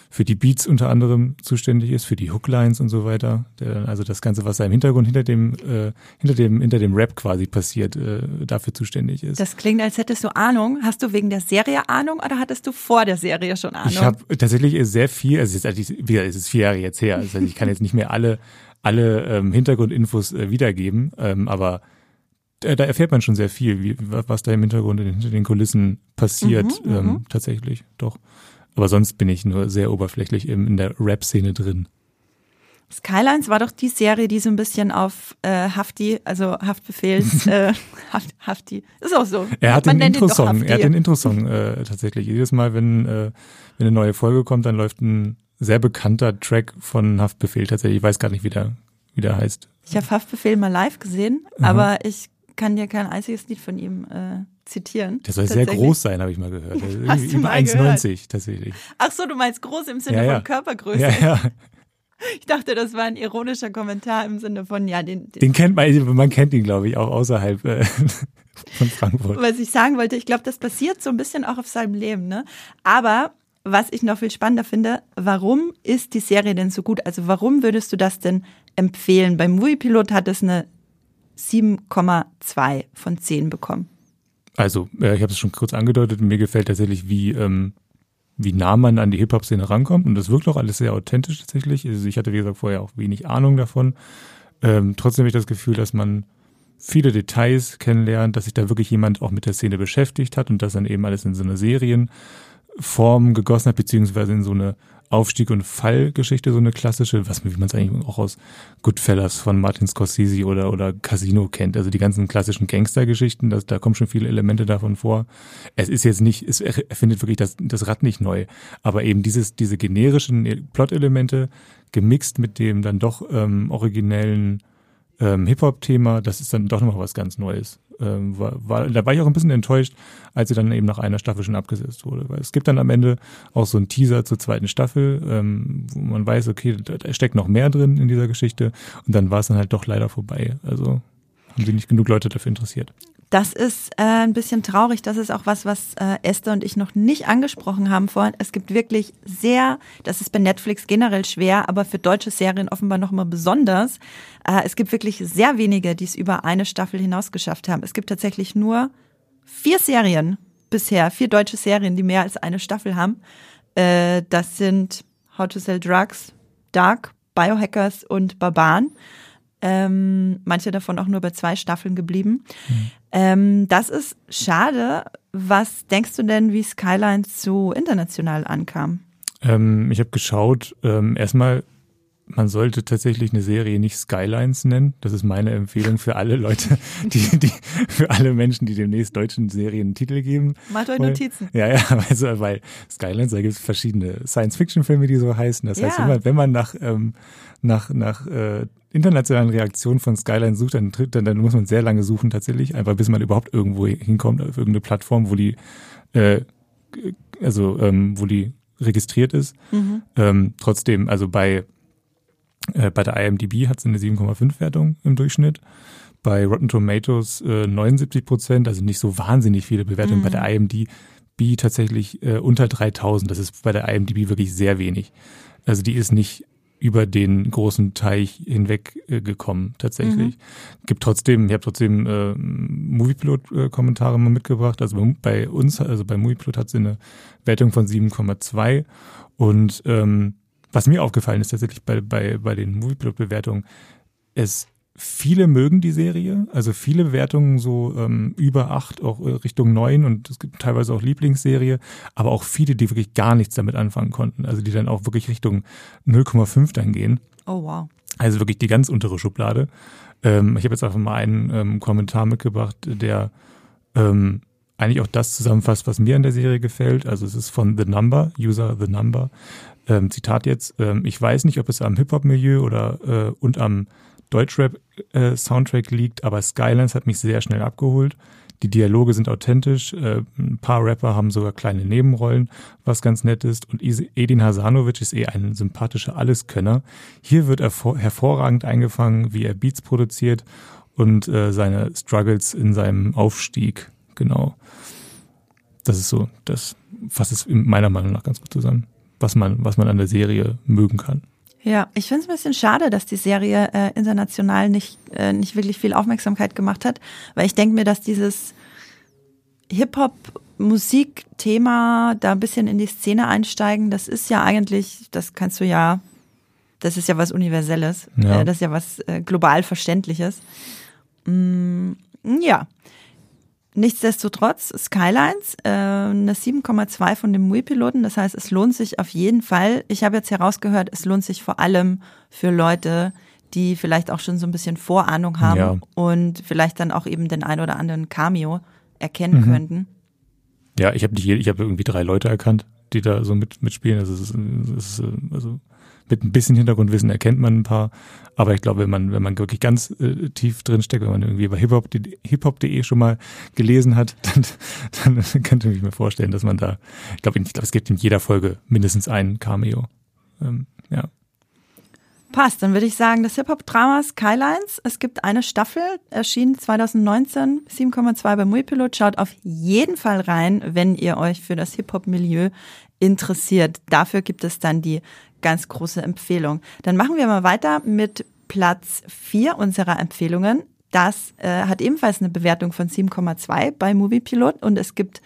für die Beats unter anderem zuständig ist, für die Hooklines und so weiter, der dann also das Ganze, was da im Hintergrund hinter dem äh, hinter dem hinter dem Rap quasi passiert, äh, dafür zuständig ist. Das klingt, als hättest du Ahnung. Hast du wegen der Serie Ahnung oder hattest du vor der Serie schon Ahnung? Ich habe tatsächlich sehr viel, also jetzt, wie gesagt, es ist vier Jahre jetzt her, also ich kann jetzt nicht mehr alle alle ähm, Hintergrundinfos äh, wiedergeben, ähm, aber da erfährt man schon sehr viel, wie, was da im Hintergrund hinter den Kulissen passiert, mhm, ähm, tatsächlich, doch. Aber sonst bin ich nur sehr oberflächlich in, in der Rap-Szene drin. Skylines war doch die Serie, die so ein bisschen auf äh, Hafti, also Haftbefehls, äh, Haft, Hafti, ist auch so. Er hat den Intro-Song, er hat den Intro-Song äh, tatsächlich. Jedes Mal, wenn, äh, wenn eine neue Folge kommt, dann läuft ein sehr bekannter Track von Haftbefehl tatsächlich. Ich weiß gar nicht, wie der, wie der heißt. Ich habe Haftbefehl mal live gesehen, mhm. aber ich kann dir kein einziges Lied von ihm äh, zitieren. Der soll sehr groß sein, habe ich mal gehört. Hast über du mal eins neunzig gehört? Tatsächlich. Ach so, du meinst groß im Sinne ja, ja. von Körpergröße. Ja, ja. Ich dachte, das war ein ironischer Kommentar im Sinne von, ja, den... Den, den kennt man, man kennt ihn, glaube ich, auch außerhalb äh, von Frankfurt. Was ich sagen wollte, ich glaube, das basiert so ein bisschen auch auf seinem Leben, ne? Aber was ich noch viel spannender finde, warum ist die Serie denn so gut? Also warum würdest du das denn empfehlen? Beim Moviepilot hat es eine sieben Komma zwei von zehn bekommen. Also, äh, ich habe es schon kurz angedeutet, mir gefällt tatsächlich, wie... Ähm wie nah man an die Hip-Hop-Szene rankommt. Und das wirkt auch alles sehr authentisch tatsächlich. Also ich hatte, wie gesagt, vorher auch wenig Ahnung davon. Ähm, trotzdem habe ich das Gefühl, dass man viele Details kennenlernt, dass sich da wirklich jemand auch mit der Szene beschäftigt hat und das dann eben alles in so eine Serienform gegossen hat, beziehungsweise in so eine Aufstieg- und Fallgeschichte, so eine klassische, was wie man es eigentlich auch aus Goodfellas von Martin Scorsese oder oder Casino kennt. Also die ganzen klassischen Gangstergeschichten, das, da kommen schon viele Elemente davon vor. Es ist jetzt nicht, es erfindet wirklich das, das Rad nicht neu, aber eben dieses diese generischen Plot-Elemente gemixt mit dem dann doch ähm, originellen ähm, Hip-Hop-Thema, das ist dann doch nochmal was ganz Neues. Ähm, war, war, da war ich auch ein bisschen enttäuscht, als sie dann eben nach einer Staffel schon abgesetzt wurde. Weil es gibt dann am Ende auch so einen Teaser zur zweiten Staffel, ähm, wo man weiß, okay, da, da steckt noch mehr drin in dieser Geschichte. Und dann war es dann halt doch leider vorbei. Also haben sie nicht genug Leute dafür interessiert. Das ist äh, ein bisschen traurig. Das ist auch was, was äh, Esther und ich noch nicht angesprochen haben vorhin. Es gibt wirklich sehr, das ist bei Netflix generell schwer, aber für deutsche Serien offenbar nochmal besonders. Äh, es gibt wirklich sehr wenige, die es über eine Staffel hinaus geschafft haben. Es gibt tatsächlich nur vier Serien bisher, vier deutsche Serien, die mehr als eine Staffel haben. Äh, das sind How to Sell Drugs, Dark, Biohackers und Barbaren. Ähm, manche davon auch nur bei zwei Staffeln geblieben. Mhm. Ähm, das ist schade. Was denkst du denn, wie Skylines so international ankam? Ähm, ich habe geschaut, ähm, erstmal, man sollte tatsächlich eine Serie nicht Skylines nennen. Das ist meine Empfehlung für alle Leute, die, die für alle Menschen, die demnächst deutschen Serien einen Titel geben. Macht euch Notizen. Ja, ja, also, weil Skylines, da gibt es verschiedene Science-Fiction-Filme, die so heißen. Das ja. heißt, wenn man, wenn man nach, ähm, nach, nach, äh, internationalen Reaktionen von Skyline sucht, dann, dann, dann muss man sehr lange suchen tatsächlich, einfach bis man überhaupt irgendwo hinkommt, auf irgendeine Plattform, wo die äh, also ähm, wo die registriert ist. Mhm. Ähm, trotzdem, also bei äh, bei der I M D B hat es eine sieben Komma fünf Wertung im Durchschnitt, bei Rotten Tomatoes äh, neunundsiebzig Prozent, also nicht so wahnsinnig viele Bewertungen, mhm. bei der I M D B tatsächlich äh, unter dreitausend, das ist bei der I M D B wirklich sehr wenig. Also die ist nicht über den großen Teich hinweg äh, gekommen tatsächlich. Mhm. Gibt trotzdem, ich habe trotzdem äh, Moviepilot-Kommentare mal mitgebracht. Also bei, bei uns, also bei Moviepilot hat sie eine Wertung von sieben Komma zwei. Und ähm, was mir aufgefallen ist tatsächlich bei bei bei den Moviepilot-Bewertungen, es viele mögen die Serie, also viele Bewertungen so ähm, über acht, auch äh, Richtung neun, und es gibt teilweise auch Lieblingsserie, aber auch viele, die wirklich gar nichts damit anfangen konnten, also die dann auch wirklich Richtung null Komma fünf dann gehen. Oh wow. Also wirklich die ganz untere Schublade. Ähm, ich habe jetzt einfach mal einen ähm, Kommentar mitgebracht, der ähm, eigentlich auch das zusammenfasst, was mir an der Serie gefällt. Also es ist von The Number, User The Number. Ähm, Zitat jetzt, ähm, ich weiß nicht, ob es am Hip-Hop-Milieu oder äh, und am Deutschrap-Soundtrack äh, liegt, aber Skylines hat mich sehr schnell abgeholt. Die Dialoge sind authentisch, äh, ein paar Rapper haben sogar kleine Nebenrollen, was ganz nett ist, und Edin Hasanovic ist eh ein sympathischer Alleskönner. Hier wird er hervorragend eingefangen, wie er Beats produziert und äh, seine Struggles in seinem Aufstieg, genau. Das ist so, das fasst es meiner Meinung nach ganz gut zusammen, was man, was man an der Serie mögen kann. Ja, ich finde es ein bisschen schade, dass die Serie äh, international nicht, äh, nicht wirklich viel Aufmerksamkeit gemacht hat, weil ich denke mir, dass dieses Hip-Hop-Musik-Thema, da ein bisschen in die Szene einsteigen, das ist ja eigentlich, das kannst du ja, das ist ja was Universelles, ja. Äh, das ist ja was äh, global Verständliches. Mm, Ja. Nichtsdestotrotz, Skylines, äh, eine sieben Komma zwei von dem Moviepilot. Das heißt, es lohnt sich auf jeden Fall. Ich habe jetzt herausgehört, es lohnt sich vor allem für Leute, die vielleicht auch schon so ein bisschen Vorahnung haben, ja, und vielleicht dann auch eben den ein oder anderen Cameo erkennen mhm. könnten. Ja, ich habe nicht, ich habe irgendwie drei Leute erkannt, die da so mit, mitspielen. Also, es ist, es ist, also mit ein bisschen Hintergrundwissen erkennt man ein paar. Aber ich glaube, wenn man, wenn man wirklich ganz äh, tief drinsteckt, wenn man irgendwie bei hiphop punkt de schon mal gelesen hat, dann, dann könnte ich mir vorstellen, dass man da, ich glaube, ich glaube, es gibt in jeder Folge mindestens einen Cameo. Ähm, ja. Passt, dann würde ich sagen, das Hip-Hop-Drama Skylines, es gibt eine Staffel, erschien zwanzig neunzehn, sieben Komma zwei bei Moviepilot. Schaut auf jeden Fall rein, wenn ihr euch für das Hip-Hop-Milieu interessiert. Dafür gibt es dann die ganz große Empfehlung. Dann machen wir mal weiter mit Platz vier unserer Empfehlungen. Das äh, hat ebenfalls eine Bewertung von sieben Komma zwei bei Moviepilot und es gibt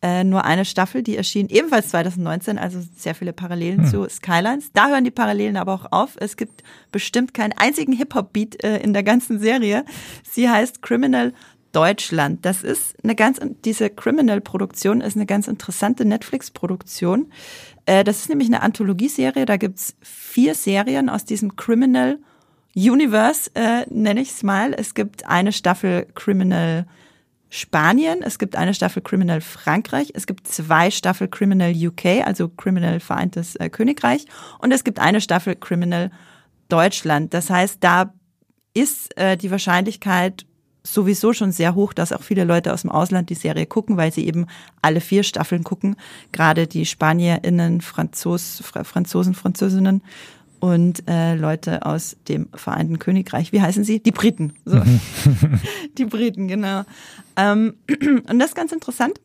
Äh, nur eine Staffel, die erschien ebenfalls zwanzig neunzehn, also sehr viele Parallelen hm. zu Skylines. Da hören die Parallelen aber auch auf. Es gibt bestimmt keinen einzigen Hip-Hop-Beat äh, in der ganzen Serie. Sie heißt Criminal Deutschland. Das ist eine ganz, diese Criminal-Produktion ist eine ganz interessante Netflix-Produktion. Äh, das ist nämlich eine Anthologie-Serie. Da gibt's vier Serien aus diesem Criminal Universe, äh, nenne ich es mal. Es gibt eine Staffel Criminal Spanien, es gibt eine Staffel Criminal Frankreich, es gibt zwei Staffel Criminal U K, also Criminal Vereintes äh, Königreich, und es gibt eine Staffel Criminal Deutschland. Das heißt, da ist äh, die Wahrscheinlichkeit sowieso schon sehr hoch, dass auch viele Leute aus dem Ausland die Serie gucken, weil sie eben alle vier Staffeln gucken, gerade die SpanierInnen, Franzos, Fra- Franzosen, Französinnen und äh, Leute aus dem Vereinten Königreich. Wie heißen sie? Die Briten. So. Die Briten, genau. Ähm, und das ist ganz interessant,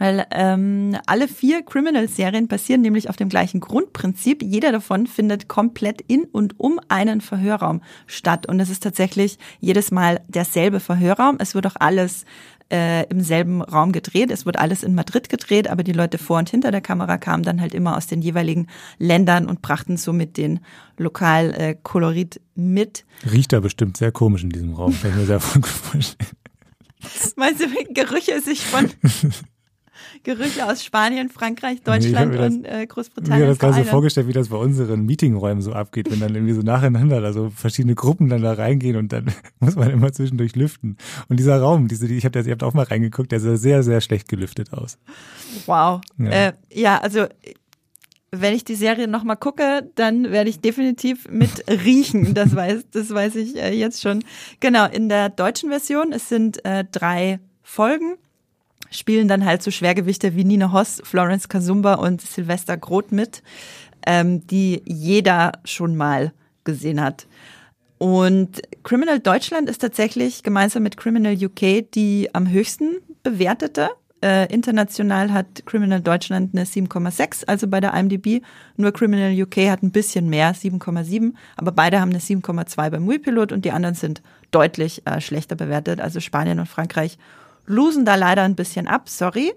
weil ähm, alle vier Criminal-Serien basieren nämlich auf dem gleichen Grundprinzip. Jeder davon findet komplett in und um einen Verhörraum statt. Und es ist tatsächlich jedes Mal derselbe Verhörraum. Es wird auch alles Äh, im selben Raum gedreht. Es wird alles in Madrid gedreht, aber die Leute vor und hinter der Kamera kamen dann halt immer aus den jeweiligen Ländern und brachten somit den Lokalkolorit äh, mit. Riecht da bestimmt sehr komisch in diesem Raum, kann ich mir sehr vorstellen. Meinst du, wenn Gerüche sich von Gerüche aus Spanien, Frankreich, Deutschland nee, das, und äh, Großbritannien. Ich habe mir das gerade so vorgestellt, wie das bei unseren Meetingräumen so abgeht, wenn dann irgendwie so nacheinander da so verschiedene Gruppen dann da reingehen und dann muss man immer zwischendurch lüften. Und dieser Raum, diese, ich hab das, ihr habt auch mal reingeguckt, der sah sehr, sehr schlecht gelüftet aus. Wow. Ja, äh, ja also wenn ich die Serie nochmal gucke, dann werde ich definitiv mit riechen. Das weiß, das weiß ich äh, jetzt schon. Genau, in der deutschen Version, es sind äh, drei Folgen. Spielen dann halt so Schwergewichte wie Nina Hoss, Florence Kasumba und Sylvester Groth mit, ähm, die jeder schon mal gesehen hat. Und Criminal Deutschland ist tatsächlich gemeinsam mit Criminal U K die am höchsten bewertete. Äh, international hat Criminal Deutschland eine sieben Komma sechs, also bei der I M D B. Nur Criminal U K hat ein bisschen mehr, sieben Komma sieben. Aber beide haben eine sieben Komma zwei beim Moviepilot und die anderen sind deutlich äh, schlechter bewertet. Also Spanien und Frankreich losen da leider ein bisschen ab, sorry.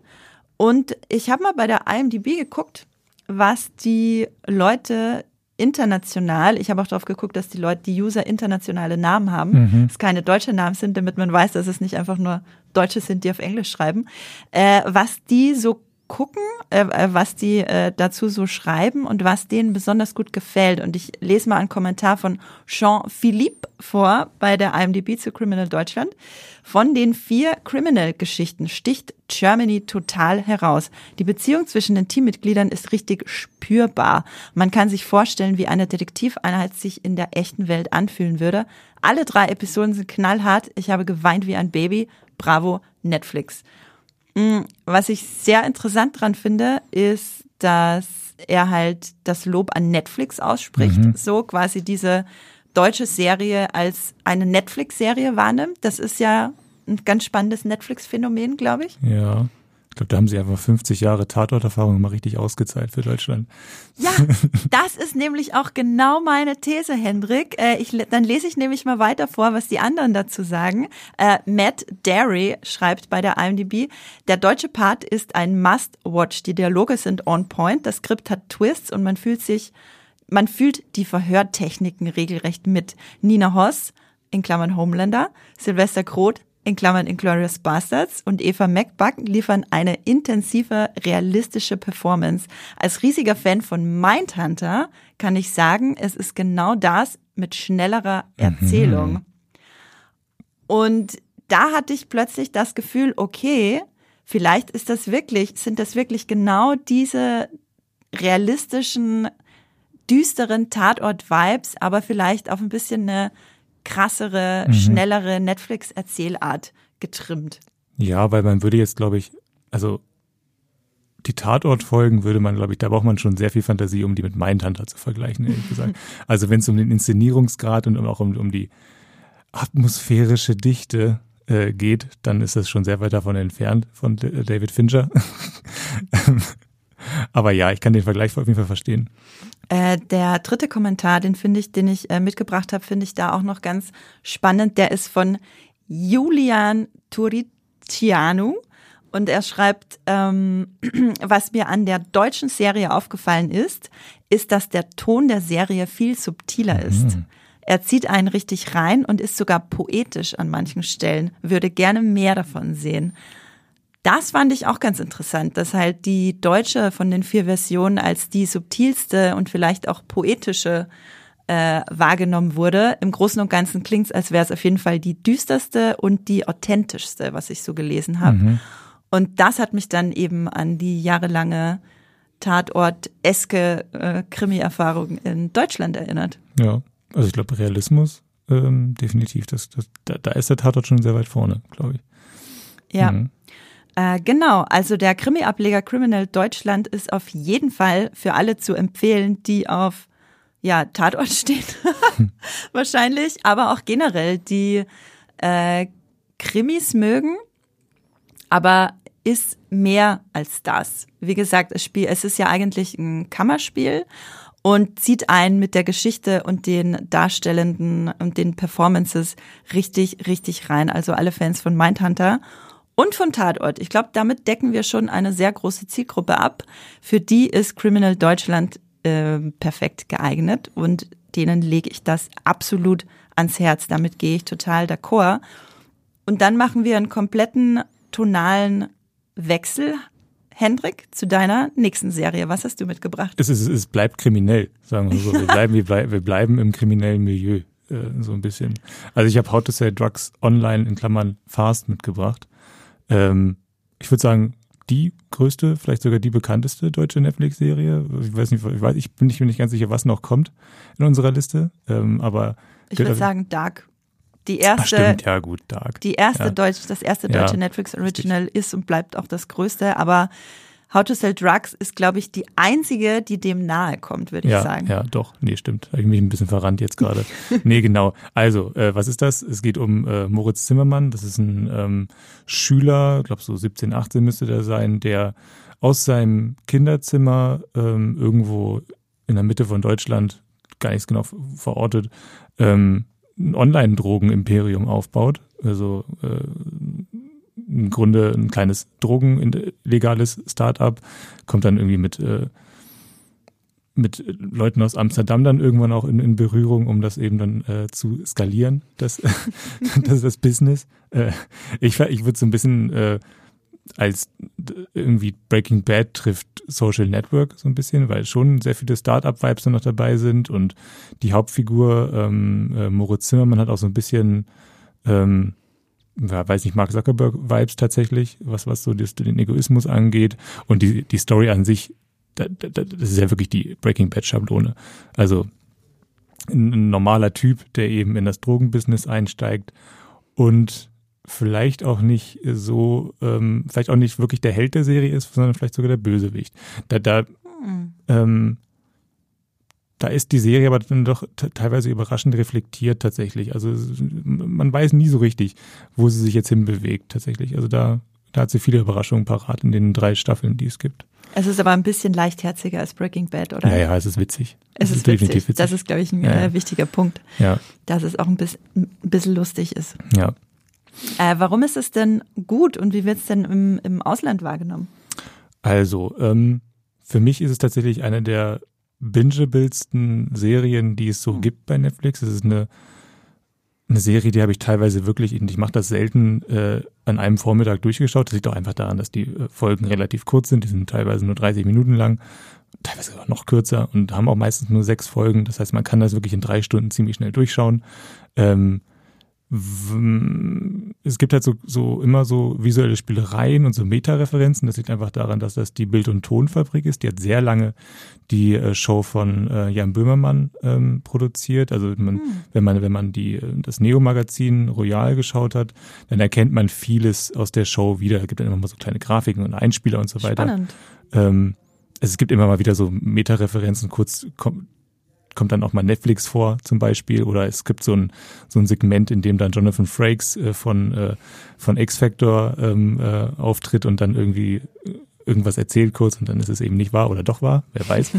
Und ich habe mal bei der I M D B geguckt, was die Leute international, ich habe auch drauf geguckt, dass die Leute, die User internationale Namen haben, mhm. dass es keine deutschen Namen sind, damit man weiß, dass es nicht einfach nur Deutsche sind, die auf Englisch schreiben, äh, was die so gucken, äh, was die äh, dazu so schreiben und was denen besonders gut gefällt. Und ich lese mal einen Kommentar von Jean-Philippe vor bei der I M D B zu Criminal Deutschland. Von den vier Criminal-Geschichten sticht Germany total heraus. Die Beziehung zwischen den Teammitgliedern ist richtig spürbar. Man kann sich vorstellen, wie eine Detektiveinheit sich in der echten Welt anfühlen würde. Alle drei Episoden sind knallhart. Ich habe geweint wie ein Baby. Bravo, Netflix. Was ich sehr interessant dran finde, ist, dass er halt das Lob an Netflix ausspricht, mhm. so quasi diese deutsche Serie als eine Netflix-Serie wahrnimmt. Das ist ja ein ganz spannendes Netflix-Phänomen, glaube ich. Ja, ich glaube, da haben sie einfach fünfzig Jahre Tatorterfahrung mal richtig ausgezahlt für Deutschland. Ja, das ist nämlich auch genau meine These, Hendrik. Äh, ich, dann lese ich nämlich mal weiter vor, was die anderen dazu sagen. Äh, Matt Derry schreibt bei der I M D B, der deutsche Part ist ein Must-Watch. Die Dialoge sind on point, das Skript hat Twists und man fühlt sich, man fühlt die Verhörtechniken regelrecht mit. Nina Hoss, in Klammern Homelander, Sylvester Groth, in Klammern Inglourious Basterds und Eva MacBuck liefern eine intensive, realistische Performance. Als riesiger Fan von Mindhunter kann ich sagen, es ist genau das mit schnellerer Erzählung. Mhm. Und da hatte ich plötzlich das Gefühl, okay, vielleicht ist das wirklich, sind das wirklich genau diese realistischen, düsteren Tatort-Vibes, aber vielleicht auf ein bisschen eine krassere, mhm. schnellere Netflix-Erzählart getrimmt. Ja, weil man würde jetzt, glaube ich, also die Tatort-Folgen würde man, glaube ich, da braucht man schon sehr viel Fantasie, um die mit Mindhunter zu vergleichen, ehrlich gesagt. Also wenn es um den Inszenierungsgrad und auch um, um die atmosphärische Dichte äh, geht, dann ist das schon sehr weit davon entfernt von D- David Fincher. Aber ja, ich kann den Vergleich auf jeden Fall verstehen. Äh, der dritte Kommentar, den finde ich, den ich äh, mitgebracht habe, finde ich da auch noch ganz spannend. Der ist von Julian Turicianu und er schreibt, ähm, was mir an der deutschen Serie aufgefallen ist, ist, dass der Ton der Serie viel subtiler ist. Mhm. Er zieht einen richtig rein und ist sogar poetisch an manchen Stellen. Würde gerne mehr davon sehen. Das fand ich auch ganz interessant, dass halt die deutsche von den vier Versionen als die subtilste und vielleicht auch poetische äh, wahrgenommen wurde. Im Großen und Ganzen klingt es, als wäre es auf jeden Fall die düsterste und die authentischste, was ich so gelesen habe. Mhm. Und das hat mich dann eben an die jahrelange Tatort-eske äh, Krimi-Erfahrung in Deutschland erinnert. Ja, also ich glaube Realismus ähm, definitiv. Das, das, da, da ist der Tatort schon sehr weit vorne, glaube ich. Ja. Mhm. Äh, genau, also der Krimi-Ableger Criminal Deutschland ist auf jeden Fall für alle zu empfehlen, die auf ja, Tatort stehen wahrscheinlich, aber auch generell, die äh, Krimis mögen, aber ist mehr als das. Wie gesagt, das Spiel, es ist ja eigentlich ein Kammerspiel und zieht einen mit der Geschichte und den Darstellenden und den Performances richtig, richtig rein. Also alle Fans von Mindhunter und von Tatort. Ich glaube, damit decken wir schon eine sehr große Zielgruppe ab. Für die ist Criminal Deutschland äh, perfekt geeignet und denen lege ich das absolut ans Herz. Damit gehe ich total d'accord. Und dann machen wir einen kompletten tonalen Wechsel, Hendrik, zu deiner nächsten Serie. Was hast du mitgebracht? Es, ist, es bleibt kriminell, sagen wir so. Wir bleiben, wir bleib, wir bleiben im kriminellen Milieu, äh, so ein bisschen. Also ich habe How to Sell Drugs Online in Klammern Fast mitgebracht. Ich würde sagen, die größte, vielleicht sogar die bekannteste deutsche Netflix-Serie. Ich weiß nicht, ich, weiß, ich, bin, ich bin nicht ganz sicher, was noch kommt in unserer Liste. Ähm, aber ich würde sagen, Dark. Die erste, Ach stimmt, ja gut, Dark. Die erste ja. Deutsch, das erste deutsche ja. Netflix-Original ist und bleibt auch das größte. Aber How to Sell Drugs ist, glaube ich, die einzige, die dem nahe kommt, würde ja, ich sagen. Ja, doch. Nee, stimmt. Habe ich mich ein bisschen verrannt jetzt gerade. Nee, genau. Also, äh, was ist das? Es geht um äh, Moritz Zimmermann. Das ist ein ähm, Schüler, ich glaube so siebzehn, achtzehn müsste der sein, der aus seinem Kinderzimmer ähm, irgendwo in der Mitte von Deutschland, gar nichts genau verortet, ähm, ein Online-Drogen-Imperium aufbaut. Also, äh, im Grunde ein kleines Drogen, legales Start-up, kommt dann irgendwie mit, äh, mit Leuten aus Amsterdam dann irgendwann auch in, in Berührung, um das eben dann äh, zu skalieren, das, das ist das Business. Äh, ich ich würde so ein bisschen äh, als irgendwie Breaking Bad trifft Social Network so ein bisschen, weil schon sehr viele Start-up-Vibes noch dabei sind und die Hauptfigur ähm, äh, Moritz Zimmermann hat auch so ein bisschen ähm, ja, weiß nicht, Mark Zuckerberg-Vibes tatsächlich, was, was so das, den Egoismus angeht. Und die, die Story an sich, da, da, das ist ja wirklich die Breaking Bad-Schablone. Also ein, ein normaler Typ, der eben in das Drogenbusiness einsteigt und vielleicht auch nicht so, ähm, vielleicht auch nicht wirklich der Held der Serie ist, sondern vielleicht sogar der Bösewicht. Da, da, mhm. ähm, Da ist die Serie aber dann doch t- teilweise überraschend reflektiert tatsächlich. Also man weiß nie so richtig, wo sie sich jetzt hinbewegt tatsächlich. Also da, da hat sie viele Überraschungen parat in den drei Staffeln, die es gibt. Es ist aber ein bisschen leichtherziger als Breaking Bad, oder? Ja, ja, es ist witzig. Es, es ist, ist witzig. definitiv witzig. Das ist, glaube ich, ein ja, ja. Äh, wichtiger Punkt, ja. dass es auch ein, bis, ein bisschen lustig ist. Ja. Äh, warum ist es denn gut und wie wird es denn im, im Ausland wahrgenommen? Also, ähm, für mich ist es tatsächlich eine der bingeablesten Serien, die es so gibt bei Netflix. Es ist eine, eine Serie, die habe ich teilweise wirklich, ich mache das selten, äh, an einem Vormittag durchgeschaut. Das liegt auch einfach daran, dass die äh, Folgen relativ kurz sind. Die sind teilweise nur dreißig Minuten lang, teilweise sogar noch kürzer und haben auch meistens nur sechs Folgen. Das heißt, man kann das wirklich in drei Stunden ziemlich schnell durchschauen. Ähm, Es gibt halt so, so immer so visuelle Spielereien und so Meta-Referenzen. Das liegt einfach daran, dass das die Bild- und Tonfabrik ist. Die hat sehr lange die äh, Show von äh, Jan Böhmermann ähm, produziert. Also man, hm. wenn man, wenn man die, das Neo-Magazin Royal geschaut hat, dann erkennt man vieles aus der Show wieder. Es gibt dann immer mal so kleine Grafiken und Einspieler und so weiter. Spannend. Ähm, es gibt immer mal wieder so Meta-Referenzen, kurz kom- kommt dann auch mal Netflix vor zum Beispiel, oder es gibt so ein so ein Segment, in dem dann Jonathan Frakes äh, von äh, von X-Factor ähm, äh, auftritt und dann irgendwie irgendwas erzählt kurz und dann ist es eben nicht wahr oder doch wahr, wer weiß.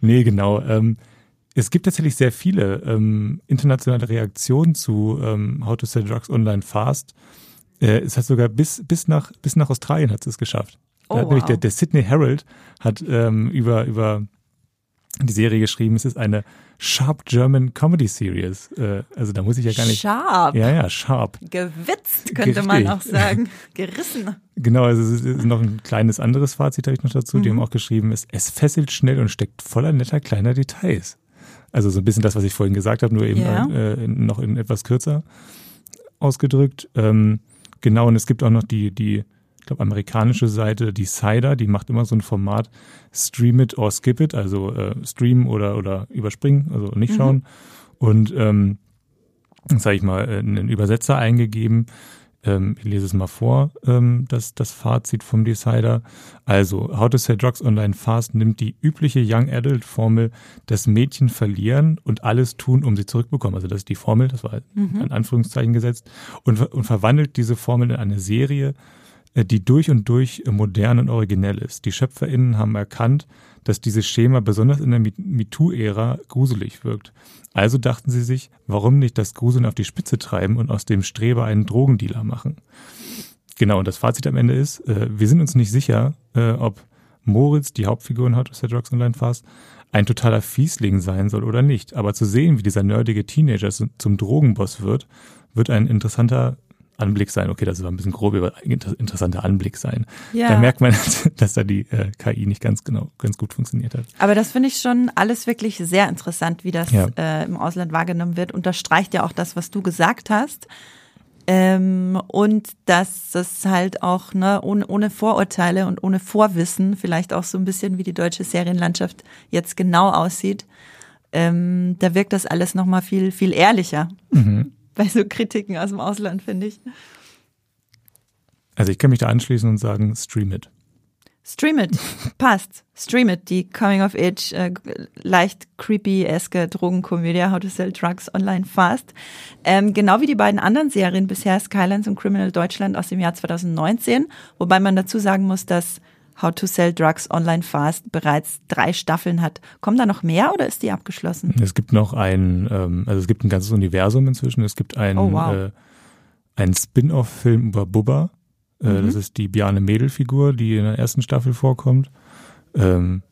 Nee, genau. Ähm, es gibt tatsächlich sehr viele ähm, internationale Reaktionen zu ähm, How to Sell Drugs Online Fast. Äh, es hat sogar bis bis nach bis nach Australien hat es geschafft. Oh, da hat wow. nämlich der, der Sydney Herald hat ähm, über über die Serie geschrieben, es ist eine Sharp German Comedy Series. Also da muss ich ja gar nicht... Sharp. Ja, ja, sharp. Gewitzt, könnte Richtig. man auch sagen. Gerissen. Genau, also es ist noch ein kleines anderes Fazit habe ich noch dazu. Mhm. Die haben auch geschrieben, es, es fesselt schnell und steckt voller netter kleiner Details. Also so ein bisschen das, was ich vorhin gesagt habe, nur eben yeah. ein, äh, noch in etwas kürzer ausgedrückt. Ähm, genau, und es gibt auch noch die... die Ich glaube, amerikanische Seite, Decider, die macht immer so ein Format Stream it or skip it, also äh, streamen oder, oder überspringen, also nicht schauen. Mhm. Und ähm, sage ich mal, einen Übersetzer eingegeben. Ähm, ich lese es mal vor, ähm, das, das Fazit vom Decider. Also, How to Sell Drugs Online Fast nimmt die übliche Young Adult Formel, das Mädchen verlieren und alles tun, um sie zurückbekommen. Also das ist die Formel, das war mhm. in Anführungszeichen gesetzt. Und, und verwandelt diese Formel in eine Serie, die durch und durch modern und originell ist. Die SchöpferInnen haben erkannt, dass dieses Schema besonders in der MeToo-Ära gruselig wirkt. Also dachten sie sich, warum nicht das Gruseln auf die Spitze treiben und aus dem Streber einen Drogendealer machen. Genau, und das Fazit am Ende ist, äh, wir sind uns nicht sicher, äh, ob Moritz, die Hauptfigur in How to Sell Drugs Online Fast, ein totaler Fiesling sein soll oder nicht. Aber zu sehen, wie dieser nerdige Teenager zum Drogenboss wird, wird ein interessanter Anblick sein, okay, das war ein bisschen grob, aber interessanter Anblick sein. Ja. Da merkt man, dass da die äh, K I nicht ganz genau, ganz gut funktioniert hat. Aber das finde ich schon alles wirklich sehr interessant, wie das ja. äh, im Ausland wahrgenommen wird. Unterstreicht ja auch das, was du gesagt hast. Ähm, und dass das halt auch ne, ohne, ohne Vorurteile und ohne Vorwissen, vielleicht auch so ein bisschen wie die deutsche Serienlandschaft jetzt genau aussieht, ähm, da wirkt das alles nochmal viel, viel ehrlicher. Mhm. Bei so Kritiken aus dem Ausland, finde ich. Also ich kann mich da anschließen und sagen, stream it. Stream it, passt. Stream it, die Coming-of-Age, äh, leicht creepy-eske Drogenkomödie, How to Sell Drugs Online Fast. Ähm, genau wie die beiden anderen Serien bisher, Skylines und Criminal Deutschland aus dem Jahr zwanzig neunzehn. Wobei man dazu sagen muss, dass How to Sell Drugs Online Fast bereits drei Staffeln hat. Kommen da noch mehr oder ist die abgeschlossen? Es gibt noch ein, ähm, also es gibt ein ganzes Universum inzwischen. Es gibt einen, oh, wow. äh, einen Spin-off-Film über Bubba. Äh, mhm. Das ist die Bjarne Mädel-Figur, die in der ersten Staffel vorkommt. Ähm,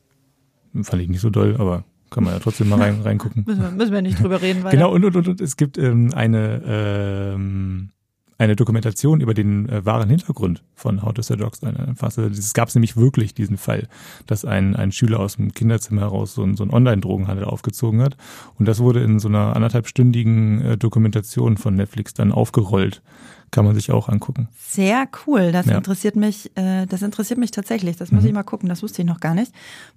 fand ich nicht so doll, aber kann man ja trotzdem mal rein, reingucken. müssen, wir, müssen wir nicht drüber reden. Weiter. Genau, und, und, und, und es gibt ähm, eine... Ähm, Eine Dokumentation über den äh, wahren Hintergrund von How to Sell Drugs Online Fast. Das gab es nämlich wirklich, diesen Fall, dass ein, ein Schüler aus dem Kinderzimmer heraus so, so einen Online-Drogenhandel aufgezogen hat. Und das wurde in so einer anderthalbstündigen äh, Dokumentation von Netflix dann aufgerollt. Kann man sich auch angucken. Sehr cool, das ja. interessiert mich, äh, das interessiert mich tatsächlich. Das muss mhm. ich mal gucken, das wusste ich noch gar nicht.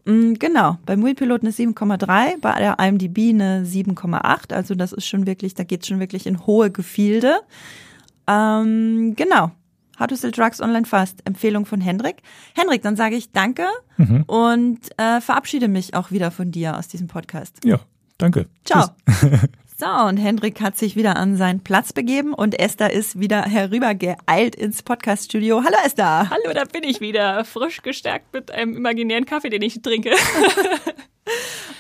Mhm, genau, bei Moviepilot eine sieben Komma drei, bei der I M D B eine sieben Komma acht. Also das ist schon wirklich, da geht's schon wirklich in hohe Gefilde. Ähm, genau. How to Sell Drugs Online Fast. Empfehlung von Hendrik. Hendrik, dann sage ich danke mhm. und äh, verabschiede mich auch wieder von dir aus diesem Podcast. Ja, danke. Ciao. Tschüss. So, und Hendrik hat sich wieder an seinen Platz begeben und Esther ist wieder herübergeeilt ins Podcast-Studio. Hallo Esther. Hallo, da bin ich wieder. Frisch gestärkt mit einem imaginären Kaffee, den ich trinke.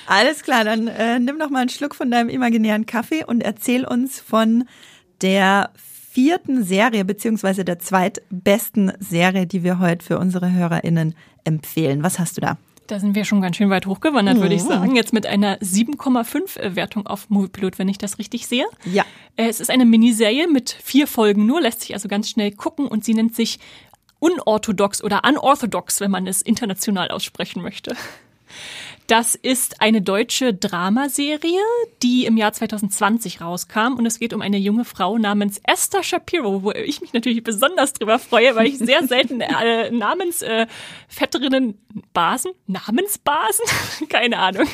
Alles klar, dann äh, nimm noch mal einen Schluck von deinem imaginären Kaffee und erzähl uns von der vierten Serie, beziehungsweise der zweitbesten Serie, die wir heute für unsere HörerInnen empfehlen. Was hast du da? Da sind wir schon ganz schön weit hochgewandert, ja, würde ich sagen. Jetzt mit einer sieben Komma fünf Wertung auf Moviepilot, wenn ich das richtig sehe. Ja. Es ist eine Miniserie mit vier Folgen nur, lässt sich also ganz schnell gucken und sie nennt sich Unorthodox oder Unorthodox, wenn man es international aussprechen möchte. Das ist eine deutsche Dramaserie, die im Jahr zwanzig zwanzig rauskam und es geht um eine junge Frau namens Esther Shapiro, wo ich mich natürlich besonders drüber freue, weil ich sehr selten äh, Namensvetterinnen, äh, Basen, Namensbasen, keine Ahnung,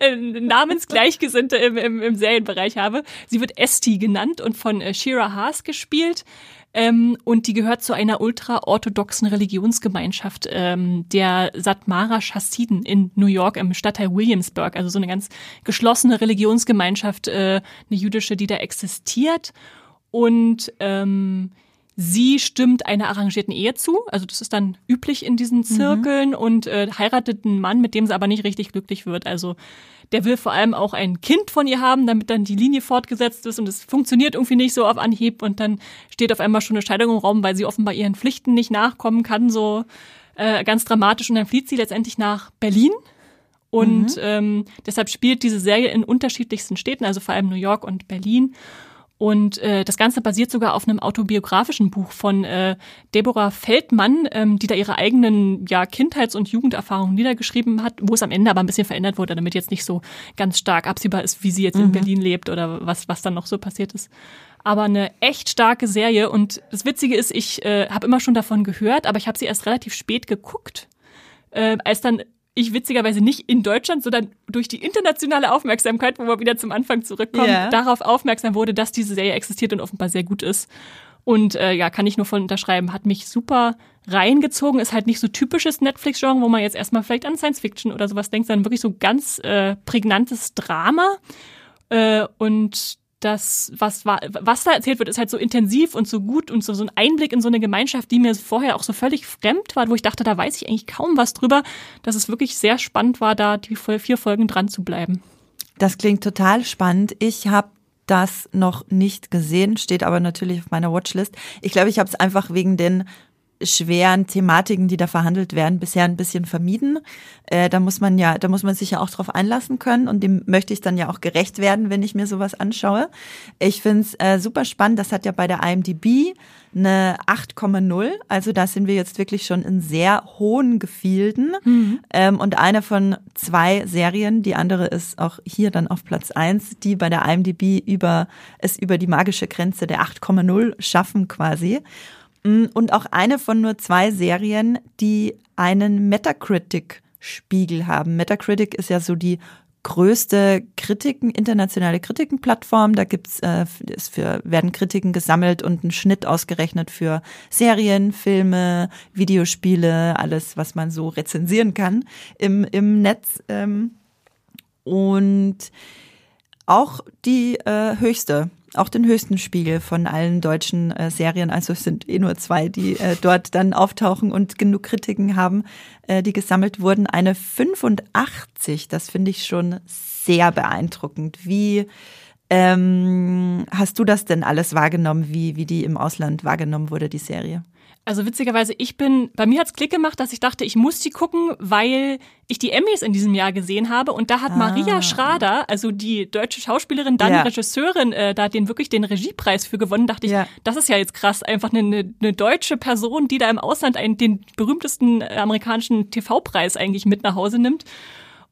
äh, Namensgleichgesinnte im, im, im Serienbereich habe. Sie wird Esti genannt und von äh, Shira Haas gespielt. Ähm, und die gehört zu einer ultraorthodoxen Religionsgemeinschaft ähm, der Satmarer Chassiden in New York im Stadtteil Williamsburg. Also so eine ganz geschlossene Religionsgemeinschaft, äh, eine jüdische, die da existiert. Und ähm, sie stimmt einer arrangierten Ehe zu. Also das ist dann üblich in diesen Zirkeln, mhm, und äh, heiratet einen Mann, mit dem sie aber nicht richtig glücklich wird. Also der will vor allem auch ein Kind von ihr haben, damit dann die Linie fortgesetzt ist und es funktioniert irgendwie nicht so auf Anhieb und dann steht auf einmal schon eine Scheidung im Raum, weil sie offenbar ihren Pflichten nicht nachkommen kann, so äh, ganz dramatisch, und dann flieht sie letztendlich nach Berlin und mhm. ähm, deshalb spielt diese Serie in unterschiedlichsten Städten, also vor allem New York und Berlin. Und äh, das Ganze basiert sogar auf einem autobiografischen Buch von äh, Deborah Feldmann, ähm, die da ihre eigenen ja Kindheits- und Jugenderfahrungen niedergeschrieben hat, wo es am Ende aber ein bisschen verändert wurde, damit jetzt nicht so ganz stark absehbar ist, wie sie jetzt mhm. in Berlin lebt oder was was dann noch so passiert ist. Aber eine echt starke Serie. Und das Witzige ist, ich äh, habe immer schon davon gehört, aber ich habe sie erst relativ spät geguckt, äh, als dann ich witzigerweise nicht in Deutschland, sondern durch die internationale Aufmerksamkeit, wo wir wieder zum Anfang zurückkommen, yeah. darauf aufmerksam wurde, dass diese Serie existiert und offenbar sehr gut ist. Und äh, ja, kann ich nur von unterschreiben, hat mich super reingezogen, ist halt nicht so typisches Netflix-Genre, wo man jetzt erstmal vielleicht an Science-Fiction oder sowas denkt, sondern wirklich so ganz äh, prägnantes Drama. Äh, und das, was, war, was da erzählt wird, ist halt so intensiv und so gut und so, so ein Einblick in so eine Gemeinschaft, die mir vorher auch so völlig fremd war, wo ich dachte, da weiß ich eigentlich kaum was drüber, dass es wirklich sehr spannend war, da die vier Folgen dran zu bleiben. Das klingt total spannend. Ich habe das noch nicht gesehen, steht aber natürlich auf meiner Watchlist. Ich glaube, ich habe es einfach wegen den schweren Thematiken, die da verhandelt werden, bisher ein bisschen vermieden. Äh, da muss man ja, da muss man sich ja auch drauf einlassen können und dem möchte ich dann ja auch gerecht werden, wenn ich mir sowas anschaue. Ich finde es äh, super spannend, das hat ja bei der I M D B eine acht Komma null, also da sind wir jetzt wirklich schon in sehr hohen Gefilden, mhm. ähm, und eine von zwei Serien, die andere ist auch hier dann auf Platz eins, die bei der I M D B über, es über die magische Grenze der acht Komma null schaffen quasi. Und auch eine von nur zwei Serien, die einen Metacritic-Spiegel haben. Metacritic ist ja so die größte Kritiken, internationale Kritikenplattform. Da gibt's, äh, ist für, werden Kritiken gesammelt und ein Schnitt ausgerechnet für Serien, Filme, Videospiele, alles, was man so rezensieren kann im, im Netz. Ähm, und auch die äh, höchste. Auch den höchsten Spiegel von allen deutschen äh, Serien, also es sind eh nur zwei, die äh, dort dann auftauchen und genug Kritiken haben, äh, die gesammelt wurden. Eine fünfundachtzig, das finde ich schon sehr beeindruckend. Wie ähm, hast du das denn alles wahrgenommen, wie, wie die im Ausland wahrgenommen wurde, die Serie? Also witzigerweise, ich bin, bei mir hat's Klick gemacht, dass ich dachte, ich muss die gucken, weil ich die Emmys in diesem Jahr gesehen habe und da hat ah. Maria Schrader, also die deutsche Schauspielerin, dann ja. Regisseurin, äh, da hat den wirklich den Regiepreis für gewonnen, dachte ich, ja. das ist ja jetzt krass, einfach eine, eine, eine deutsche Person, die da im Ausland einen, den berühmtesten amerikanischen T V-Preis eigentlich mit nach Hause nimmt.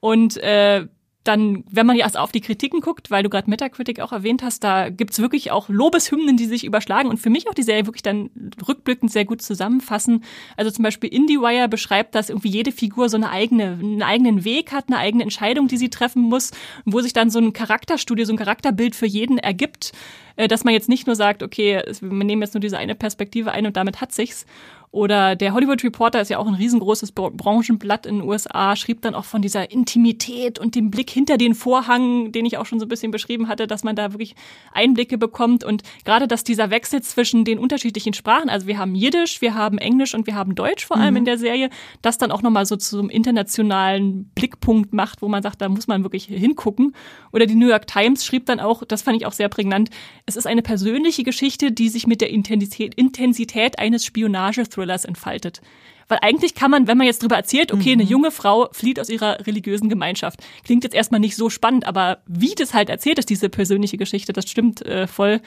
Und äh, dann, wenn man ja erst auf die Kritiken guckt, weil du gerade Metacritic auch erwähnt hast, da gibt's wirklich auch Lobeshymnen, die sich überschlagen und für mich auch die Serie wirklich dann rückblickend sehr gut zusammenfassen. Also zum Beispiel IndieWire beschreibt, dass irgendwie jede Figur so eine eigene, einen eigenen Weg hat, eine eigene Entscheidung, die sie treffen muss, wo sich dann so ein Charakterstudio, so ein Charakterbild für jeden ergibt, dass man jetzt nicht nur sagt, okay, wir nehmen jetzt nur diese eine Perspektive ein und damit hat sich's. Oder der Hollywood Reporter ist ja auch ein riesengroßes Branchenblatt in den U S A, schrieb dann auch von dieser Intimität und dem Blick hinter den Vorhang, den ich auch schon so ein bisschen beschrieben hatte, dass man da wirklich Einblicke bekommt. Und gerade, dass dieser Wechsel zwischen den unterschiedlichen Sprachen, also wir haben Jiddisch, wir haben Englisch und wir haben Deutsch vor allem mhm. in der Serie, das dann auch nochmal so zum internationalen Blickpunkt macht, wo man sagt, da muss man wirklich hingucken. Oder die New York Times schrieb dann auch, das fand ich auch sehr prägnant, Es ist eine persönliche Geschichte, die sich mit der Intensität, Intensität eines Spionage-Thrillers entfaltet. Weil eigentlich kann man, wenn man jetzt drüber erzählt, okay, mhm. eine junge Frau flieht aus ihrer religiösen Gemeinschaft. Klingt jetzt erstmal nicht so spannend, aber wie das halt erzählt ist, diese persönliche Geschichte, das stimmt äh, voll,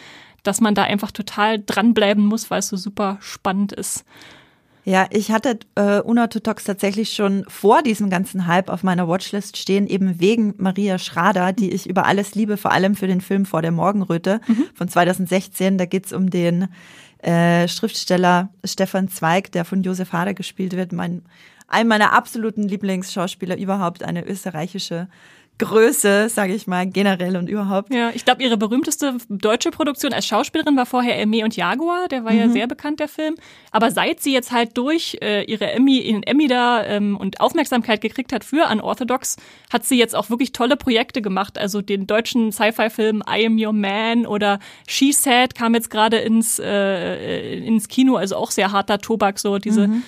dass man da einfach total dranbleiben muss, weil es so super spannend ist. Ja, ich hatte äh, Unorthodox tatsächlich schon vor diesem ganzen Hype auf meiner Watchlist stehen, eben wegen Maria Schrader, die ich über alles liebe, vor allem für den Film Vor der Morgenröte mhm. von zweitausendsechzehn. Da geht's um den äh, Schriftsteller Stefan Zweig, der von Josef Hader gespielt wird. Mein, ein meiner absoluten Lieblingsschauspieler überhaupt, eine österreichische Größe, sage ich mal, generell und überhaupt. Ja, ich glaube, ihre berühmteste deutsche Produktion als Schauspielerin war vorher Aimee und Jaguar, der war mhm. ja sehr bekannt, der Film. Aber seit sie jetzt halt durch äh, ihre Emmy, ihren Emmy da ähm, und Aufmerksamkeit gekriegt hat für Unorthodox, hat sie jetzt auch wirklich tolle Projekte gemacht. Also den deutschen Sci-Fi-Film I Am Your Man oder She Said kam jetzt gerade ins, äh, ins Kino, also auch sehr harter Tobak, so diese... Mhm.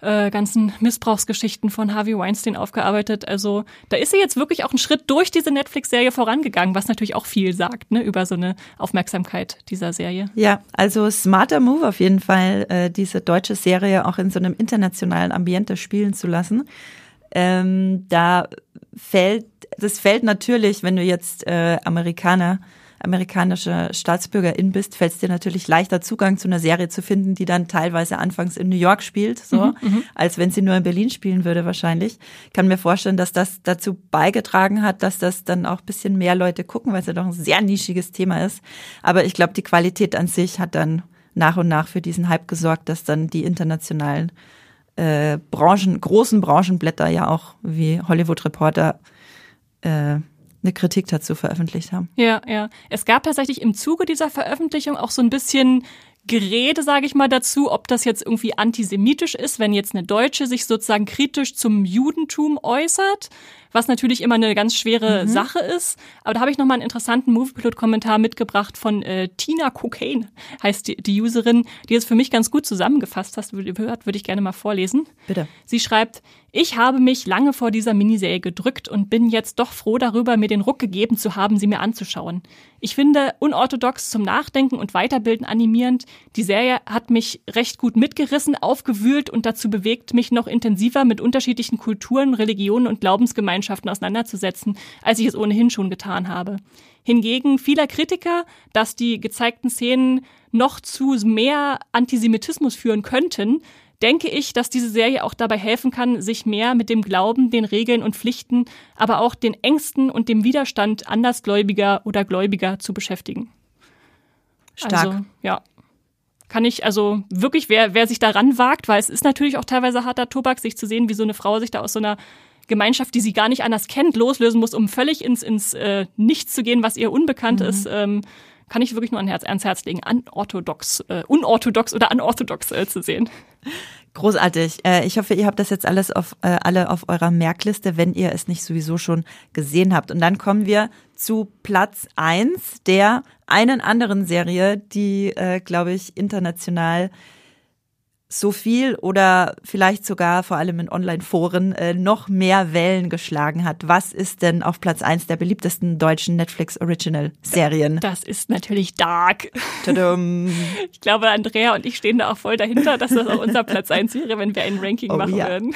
Äh, ganzen Missbrauchsgeschichten von Harvey Weinstein aufgearbeitet. Also da ist sie jetzt wirklich auch einen Schritt durch diese Netflix-Serie vorangegangen, was natürlich auch viel sagt, ne, über so eine Aufmerksamkeit dieser Serie. Ja, also smarter Move auf jeden Fall, äh, diese deutsche Serie auch in so einem internationalen Ambiente spielen zu lassen. Ähm, da fällt, das fällt natürlich, wenn du jetzt äh, Amerikaner, amerikanische Staatsbürgerin bist, fällt es dir natürlich leichter, Zugang zu einer Serie zu finden, die dann teilweise anfangs in New York spielt, so, mhm, als wenn sie nur in Berlin spielen würde wahrscheinlich. Ich kann mir vorstellen, dass das dazu beigetragen hat, dass das dann auch ein bisschen mehr Leute gucken, weil es ja doch ein sehr nischiges Thema ist. Aber ich glaube, die Qualität an sich hat dann nach und nach für diesen Hype gesorgt, dass dann die internationalen äh, Branchen, großen Branchenblätter ja auch wie Hollywood Reporter äh, eine Kritik dazu veröffentlicht haben. Ja, ja. Es gab tatsächlich im Zuge dieser Veröffentlichung auch so ein bisschen Gerede, sage ich mal, dazu, ob das jetzt irgendwie antisemitisch ist, wenn jetzt eine Deutsche sich sozusagen kritisch zum Judentum äußert, was natürlich immer eine ganz schwere mhm. Sache ist. Aber da habe ich nochmal einen interessanten Moviepilot-Kommentar mitgebracht von äh, Tina Cocaine, heißt die, die Userin, die es für mich ganz gut zusammengefasst hast, gehört, würde ich gerne mal vorlesen. Bitte. Sie schreibt, ich habe mich lange vor dieser Miniserie gedrückt und bin jetzt doch froh darüber, mir den Ruck gegeben zu haben, sie mir anzuschauen. Ich finde Unorthodox zum Nachdenken und Weiterbilden animierend. Die Serie hat mich recht gut mitgerissen, aufgewühlt und dazu bewegt, mich noch intensiver mit unterschiedlichen Kulturen, Religionen und Glaubensgemeinschaften auseinanderzusetzen, als ich es ohnehin schon getan habe. Hingegen vieler Kritiker, dass die gezeigten Szenen noch zu mehr Antisemitismus führen könnten, denke ich, dass diese Serie auch dabei helfen kann, sich mehr mit dem Glauben, den Regeln und Pflichten, aber auch den Ängsten und dem Widerstand Andersgläubiger oder Gläubiger zu beschäftigen. Stark. Also, ja. Kann ich, also wirklich, wer, wer sich daran wagt, weil es ist natürlich auch teilweise harter Tobak, sich zu sehen, wie so eine Frau sich da aus so einer Gemeinschaft, die sie gar nicht anders kennt, loslösen muss, um völlig ins, ins äh, Nichts zu gehen, was ihr unbekannt mhm. ist, ähm, kann ich wirklich nur an Herz, ans Herz legen, unorthodox, äh, unorthodox oder unorthodox äh, zu sehen. Großartig. Äh, ich hoffe, ihr habt das jetzt alles auf, äh, alle auf eurer Merkliste, wenn ihr es nicht sowieso schon gesehen habt. Und dann kommen wir zu Platz eins der einen anderen Serie, die, äh, glaube ich, international so viel oder vielleicht sogar vor allem in Online-Foren äh, noch mehr Wellen geschlagen hat. Was ist denn auf Platz eins der beliebtesten deutschen Netflix-Original-Serien? Das ist natürlich Dark. Tudum. Ich glaube, Andrea und ich stehen da auch voll dahinter, dass das auch unser Platz eins wäre, wenn wir ein Ranking oh, machen ja. würden.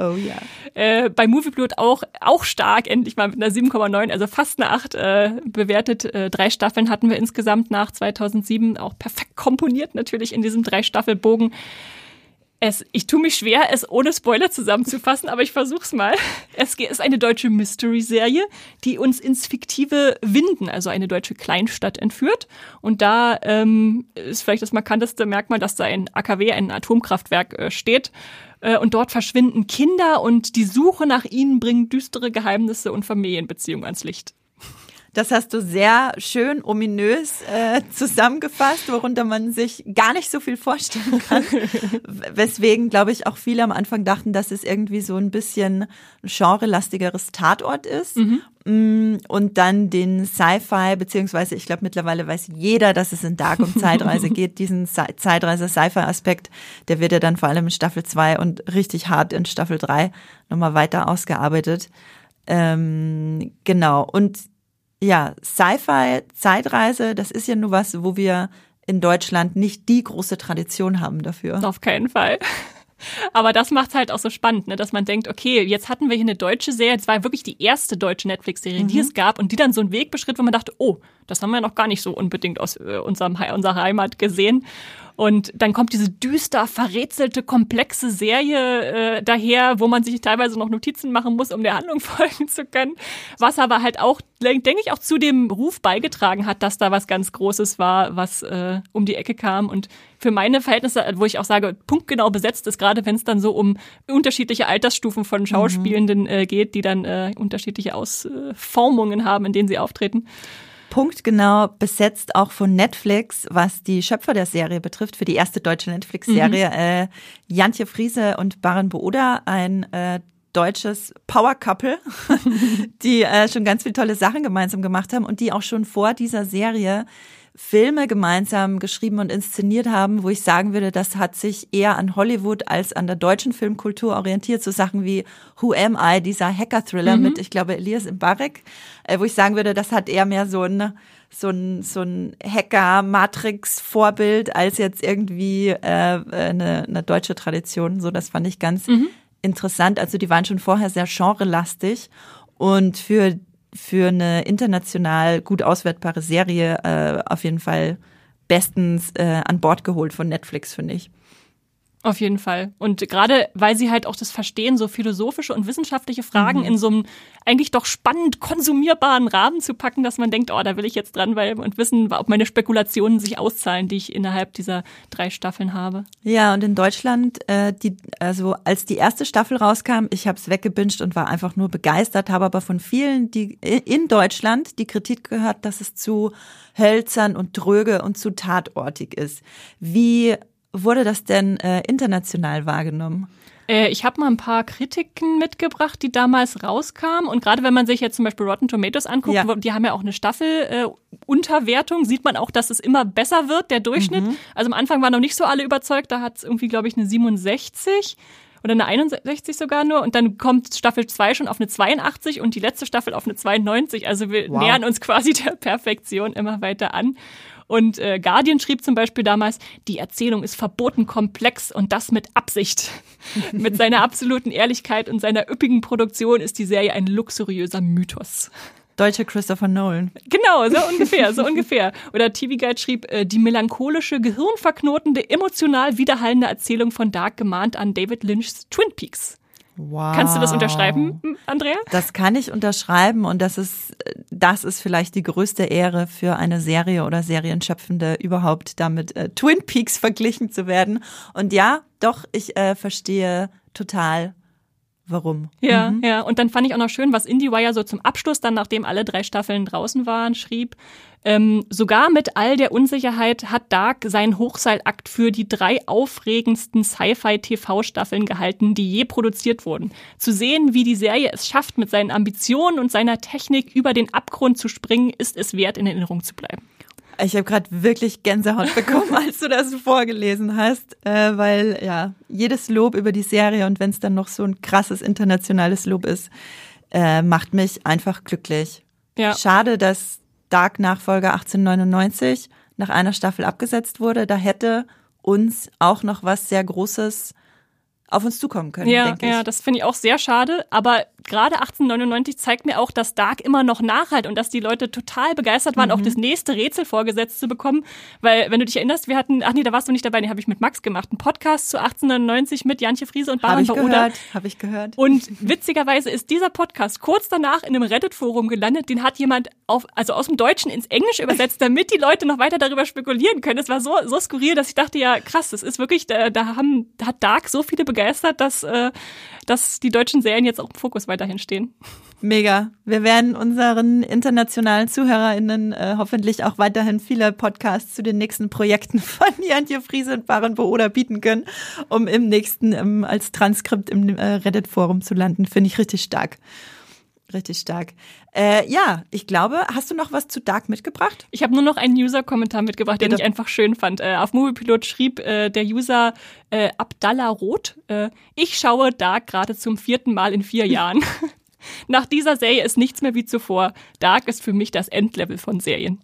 Oh ja. Äh, bei Moviepilot auch, auch stark, endlich mal mit einer sieben Komma neun, also fast eine acht äh, bewertet. Äh, drei Staffeln hatten wir insgesamt nach zweitausendsieben, auch perfekt komponiert natürlich in diesem Drei-Staffel-Bogen. Es, ich tue mich schwer, es ohne Spoiler zusammenzufassen, aber ich versuch's mal. Es ist eine deutsche Mystery-Serie, die uns ins fiktive Winden, also eine deutsche Kleinstadt, entführt. Und da ähm, ist vielleicht das markanteste Merkmal, dass da ein A K W, ein Atomkraftwerk, äh, steht. Äh, und dort verschwinden Kinder und die Suche nach ihnen bringt düstere Geheimnisse und Familienbeziehungen ans Licht. Das hast du sehr schön ominös äh, zusammengefasst, worunter man sich gar nicht so viel vorstellen kann. Weswegen, glaube ich, auch viele am Anfang dachten, dass es irgendwie so ein bisschen genrelastigeres Tatort ist. Mhm. Und dann den Sci-Fi, beziehungsweise ich glaube mittlerweile weiß jeder, dass es in Dark um Zeitreise geht. Diesen Zeitreise-Sci-Fi-Aspekt, der wird ja dann vor allem in Staffel zwei und richtig hart in Staffel drei nochmal weiter ausgearbeitet. Ähm, genau, und ja, Sci-Fi, Zeitreise, das ist ja nur was, wo wir in Deutschland nicht die große Tradition haben dafür. Auf keinen Fall. Aber das macht es halt auch so spannend, ne? Dass man denkt, okay, jetzt hatten wir hier eine deutsche Serie, das war wirklich die erste deutsche Netflix-Serie, mhm. die es gab und die dann so einen Weg beschritt, wo man dachte, oh, das haben wir noch gar nicht so unbedingt aus äh, unserem, unserer Heimat gesehen. Und dann kommt diese düster, verrätselte, komplexe Serie äh, daher, wo man sich teilweise noch Notizen machen muss, um der Handlung folgen zu können. Was aber halt auch, denke ich, auch zu dem Ruf beigetragen hat, dass da was ganz Großes war, was äh, um die Ecke kam. Und für meine Verhältnisse, wo ich auch sage, punktgenau besetzt ist, gerade wenn es dann so um unterschiedliche Altersstufen von Schauspielenden äh, geht, die dann äh, unterschiedliche Ausformungen haben, in denen sie auftreten. Punktgenau besetzt auch von Netflix, was die Schöpfer der Serie betrifft, für die erste deutsche Netflix-Serie. Mhm. Äh, Jantje Friese und Baran Booda, ein äh, deutsches Power-Couple, die äh, schon ganz viele tolle Sachen gemeinsam gemacht haben und die auch schon vor dieser Serie Filme gemeinsam geschrieben und inszeniert haben, wo ich sagen würde, das hat sich eher an Hollywood als an der deutschen Filmkultur orientiert. So Sachen wie Who Am I, dieser Hacker-Thriller mhm. mit, ich glaube, Elias Mbarek, wo ich sagen würde, das hat eher mehr so ein, so ein, so ein Hacker-Matrix-Vorbild als jetzt irgendwie äh, eine, eine deutsche Tradition. So, das fand ich ganz mhm. interessant. Also die waren schon vorher sehr genrelastig und für für eine international gut auswertbare Serie äh, auf jeden Fall bestens äh, an Bord geholt von Netflix, finde ich. Auf jeden Fall. Und gerade, weil sie halt auch das verstehen, so philosophische und wissenschaftliche Fragen mhm. in so einem eigentlich doch spannend konsumierbaren Rahmen zu packen, dass man denkt, oh, da will ich jetzt dran weil und wissen, ob meine Spekulationen sich auszahlen, die ich innerhalb dieser drei Staffeln habe. Ja, und in Deutschland, äh, die, also als die erste Staffel rauskam, ich habe es weggebinged und war einfach nur begeistert, habe aber von vielen, die in Deutschland die Kritik gehört, dass es zu hölzern und dröge und zu tatortig ist. Wie wurde das denn äh, international wahrgenommen? Äh, ich habe mal ein paar Kritiken mitgebracht, die damals rauskamen. Und gerade wenn man sich jetzt zum Beispiel Rotten Tomatoes anguckt, ja. die haben ja auch eine Staffelunterwertung, äh, sieht man auch, dass es immer besser wird, der Durchschnitt. Mhm. Also am Anfang waren noch nicht so alle überzeugt. Da hat es irgendwie, glaube ich, eine siebenundsechzig oder eine einundsechzig sogar nur. Und dann kommt Staffel zwei schon auf eine zweiundachtzig und die letzte Staffel auf eine zweiundneunzig. Also wir wow. nähern uns quasi der Perfektion immer weiter an. Und äh, Guardian schrieb zum Beispiel damals, die Erzählung ist verboten komplex und das mit Absicht. Mit seiner absoluten Ehrlichkeit und seiner üppigen Produktion ist die Serie ein luxuriöser Mythos. Deutscher Christopher Nolan. Genau, so ungefähr, so ungefähr. Oder T V Guide schrieb, äh, die melancholische, gehirnverknotende, emotional widerhallende Erzählung von Dark gemahnt an David Lynchs Twin Peaks. Wow. Kannst du das unterschreiben, Andrea? Das kann ich unterschreiben und das ist, das ist vielleicht die größte Ehre für eine Serie oder Serienschöpfende, überhaupt damit äh, Twin Peaks verglichen zu werden. Und ja, doch, ich äh, verstehe total, warum. Ja, mhm. ja. Und dann fand ich auch noch schön, was IndieWire so zum Abschluss dann, nachdem alle drei Staffeln draußen waren, schrieb, ähm, sogar mit all der Unsicherheit hat Dark seinen Hochseilakt für die drei aufregendsten Sci-Fi-T V-Staffeln gehalten, die je produziert wurden. Zu sehen, wie die Serie es schafft, mit seinen Ambitionen und seiner Technik über den Abgrund zu springen, ist es wert, in Erinnerung zu bleiben. Ich habe gerade wirklich Gänsehaut bekommen, als du das vorgelesen hast, äh, weil ja jedes Lob über die Serie und wenn es dann noch so ein krasses internationales Lob ist, äh, macht mich einfach glücklich. Ja. Schade, dass Dark-Nachfolger achtzehnhundertneunundneunzig nach einer Staffel abgesetzt wurde. Da hätte uns auch noch was sehr Großes auf uns zukommen können, ja, denke ich. Ja, das finde ich auch sehr schade. Aber gerade achtzehnhundertneunundneunzig zeigt mir auch, dass Dark immer noch nachhalt und dass die Leute total begeistert waren, mhm. auch das nächste Rätsel vorgesetzt zu bekommen. Weil, wenn du dich erinnerst, wir hatten, ach nee, da warst du nicht dabei, den habe ich mit Max gemacht, einen Podcast zu achtzehnhundertneunundneunzig mit Jantje Friese und Barbaren Booda. Habe ich gehört. Und witzigerweise ist dieser Podcast kurz danach in einem Reddit-Forum gelandet. Den hat jemand auf, also aus dem Deutschen ins Englische übersetzt, damit die Leute noch weiter darüber spekulieren können. Es war so, so skurril, dass ich dachte, ja krass, das ist wirklich, da, da haben, da hat Dark so viele begeistert. begeistert, dass, äh, dass die deutschen Serien jetzt auch im Fokus weiterhin stehen. Mega. Wir werden unseren internationalen ZuhörerInnen äh, hoffentlich auch weiterhin viele Podcasts zu den nächsten Projekten von Jantje Friese und Baran Booda bieten können, um im nächsten ähm, als Transkript im äh, Reddit-Forum zu landen. Finde ich richtig stark. Richtig stark. Äh, ja, ich glaube, hast du noch was zu Dark mitgebracht? Ich habe nur noch einen User-Kommentar mitgebracht, den ja, ich einfach schön fand. Äh, auf Moviepilot schrieb äh, der User äh, Abdallah Roth, äh, ich schaue Dark gerade zum vierten Mal in vier Jahren. Nach dieser Serie ist nichts mehr wie zuvor. Dark ist für mich das Endlevel von Serien.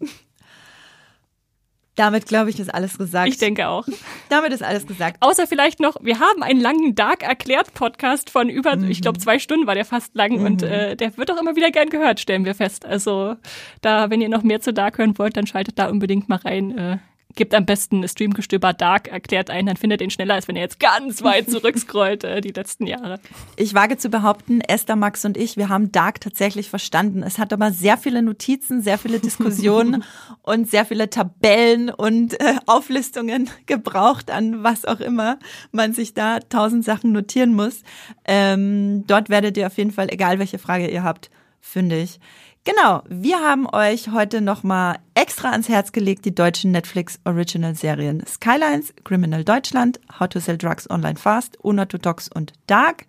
Damit, glaube ich, ist alles gesagt. Ich denke auch. Damit ist alles gesagt. Außer vielleicht noch, wir haben einen langen Dark-Erklärt-Podcast von über, mhm. ich glaube, zwei Stunden war der fast lang. Mhm. Und äh, der wird auch immer wieder gern gehört, stellen wir fest. Also da, wenn ihr noch mehr zu Dark hören wollt, dann schaltet da unbedingt mal rein. Äh, gebt am besten Streamgestöber Dark erklärt ein, dann findet ihr ihn schneller, als wenn ihr jetzt ganz weit zurückscrollt, äh, die letzten Jahre. Ich wage zu behaupten, Esther, Max und ich, wir haben Dark tatsächlich verstanden. Es hat aber sehr viele Notizen, sehr viele Diskussionen und sehr viele Tabellen und äh, Auflistungen gebraucht, an was auch immer man sich da tausend Sachen notieren muss. Ähm, dort werdet ihr auf jeden Fall, egal welche Frage ihr habt, fündig. Genau, wir haben euch heute nochmal extra ans Herz gelegt die deutschen Netflix-Original-Serien Skylines, Criminal Deutschland, How to Sell Drugs Online Fast, Unorthodox und Dark.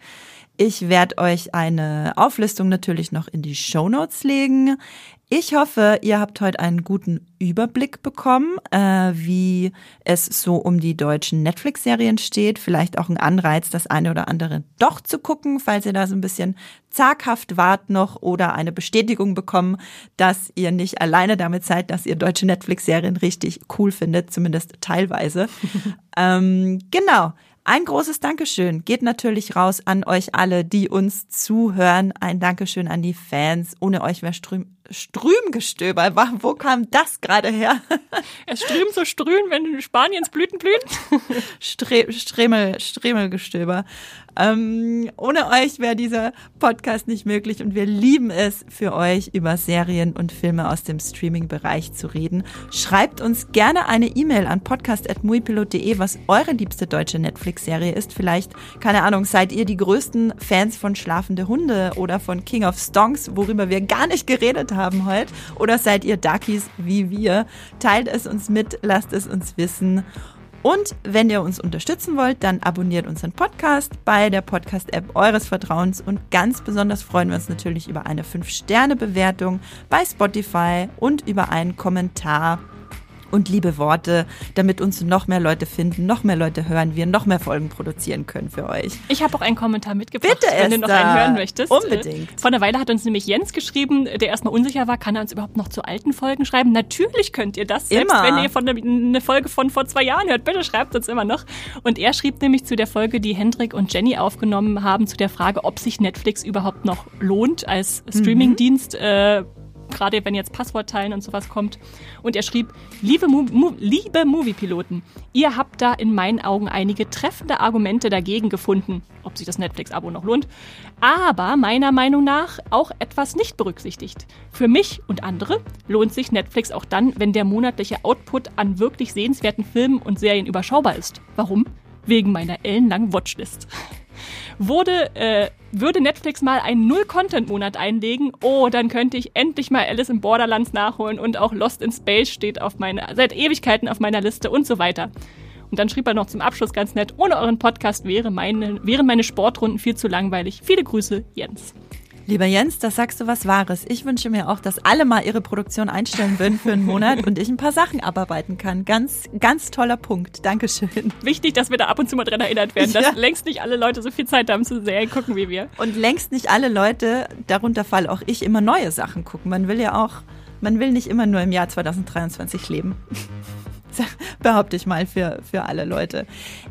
Ich werde euch eine Auflistung natürlich noch in die Shownotes legen. Ich hoffe, ihr habt heute einen guten Überblick bekommen, äh, wie es so um die deutschen Netflix-Serien steht. Vielleicht auch ein Anreiz, das eine oder andere doch zu gucken, falls ihr da so ein bisschen zaghaft wart noch oder eine Bestätigung bekommen, dass ihr nicht alleine damit seid, dass ihr deutsche Netflix-Serien richtig cool findet, zumindest teilweise. ähm, genau. Ein großes Dankeschön geht natürlich raus an euch alle, die uns zuhören. Ein Dankeschön an die Fans. Ohne euch wäre Strüm, Strümgestöber. Wo kam das gerade her? Es strömt so strühen, wenn Spaniens Blüten blühen. Stre, Stremel, Stremelgestöber. Ähm, ohne euch wäre dieser Podcast nicht möglich und wir lieben es, für euch über Serien und Filme aus dem Streaming-Bereich zu reden. Schreibt uns gerne eine E-Mail an podcast at moviepilot punkt de, was eure liebste deutsche Netflix Serie ist. Vielleicht, keine Ahnung, seid ihr die größten Fans von Schlafende Hunde oder von King of Stonks, worüber wir gar nicht geredet haben heute, oder seid ihr Darkies wie wir? Teilt es uns mit, lasst es uns wissen. Und wenn ihr uns unterstützen wollt, dann abonniert unseren Podcast bei der Podcast-App eures Vertrauens und ganz besonders freuen wir uns natürlich über eine fünf Sterne Bewertung bei Spotify und über einen Kommentar und liebe Worte, damit uns noch mehr Leute finden, noch mehr Leute hören, wir noch mehr Folgen produzieren können für euch. Ich habe auch einen Kommentar mitgebracht, bitte, wenn du noch einen hören möchtest. Unbedingt. Vor einer Weile hat uns nämlich Jens geschrieben, der erstmal unsicher war, kann er uns überhaupt noch zu alten Folgen schreiben? Natürlich könnt ihr das, selbst immer. Wenn ihr von ne, eine Folge von vor zwei Jahren hört, bitte schreibt uns immer noch. Und er schrieb nämlich zu der Folge, die Hendrik und Jenny aufgenommen haben, zu der Frage, ob sich Netflix überhaupt noch lohnt als Streamingdienst, mhm. äh, gerade wenn jetzt Passwort teilen und sowas kommt. Und er schrieb, liebe, Mo- Mo- liebe Moviepiloten, ihr habt da in meinen Augen einige treffende Argumente dagegen gefunden, ob sich das Netflix-Abo noch lohnt, aber meiner Meinung nach auch etwas nicht berücksichtigt. Für mich und andere lohnt sich Netflix auch dann, wenn der monatliche Output an wirklich sehenswerten Filmen und Serien überschaubar ist. Warum? Wegen meiner ellenlangen Watchlist. Wurde, äh, würde Netflix mal einen Null-Content-Monat einlegen, oh, dann könnte ich endlich mal Alice in Borderlands nachholen und auch Lost in Space steht auf meine, seit Ewigkeiten auf meiner Liste und so weiter. Und dann schrieb er noch zum Abschluss ganz nett, ohne euren Podcast wäre meine, wären meine Sportrunden viel zu langweilig. Viele Grüße, Jens. Lieber Jens, da sagst du was Wahres. Ich wünsche mir auch, dass alle mal ihre Produktion einstellen würden für einen Monat und ich ein paar Sachen abarbeiten kann. Ganz, ganz toller Punkt. Dankeschön. Wichtig, dass wir da ab und zu mal dran erinnert werden, dass ja. längst nicht alle Leute so viel Zeit haben zu Serien gucken wie wir. Und längst nicht alle Leute, darunter fall auch ich, immer neue Sachen gucken. Man will ja auch, man will nicht immer nur im Jahr zwanzig dreiundzwanzig leben. Behaupte ich mal für, für alle Leute.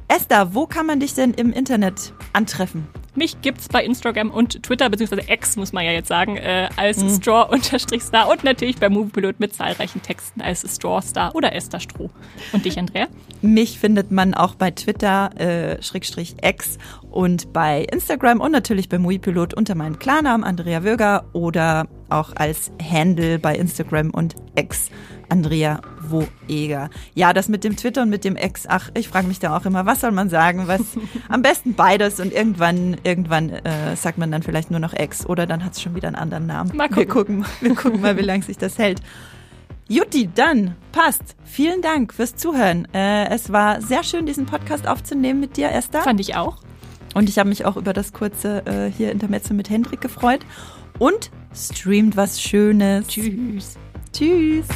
Esther, wo kann man dich denn im Internet antreffen? Mich gibt's bei Instagram und Twitter, beziehungsweise X, muss man ja jetzt sagen, äh, als mhm. Straw-Star und natürlich bei Moviepilot mit zahlreichen Texten als Straw-Star oder Esther Stroh. Und dich, Andrea? Mich findet man auch bei Twitter, äh, Schrägstrich X und bei Instagram und natürlich bei Moviepilot unter meinem Klarnamen Andrea Wöger oder auch als Handle bei Instagram und X Andrea Woeger. Ja, das mit dem Twitter und mit dem Ex, ach, ich frage mich da auch immer, was soll man sagen, was am besten beides und irgendwann irgendwann äh, sagt man dann vielleicht nur noch Ex oder dann hat es schon wieder einen anderen Namen. Mal gucken. Wir gucken, wir gucken mal, wie lange sich das hält. Jutti, dann passt. Vielen Dank fürs Zuhören. Äh, es war sehr schön, diesen Podcast aufzunehmen mit dir, Esther. Fand ich auch. Und ich habe mich auch über das kurze äh, hier Intermezzo mit Hendrik gefreut und streamt was Schönes. Tschüss. Tschüss.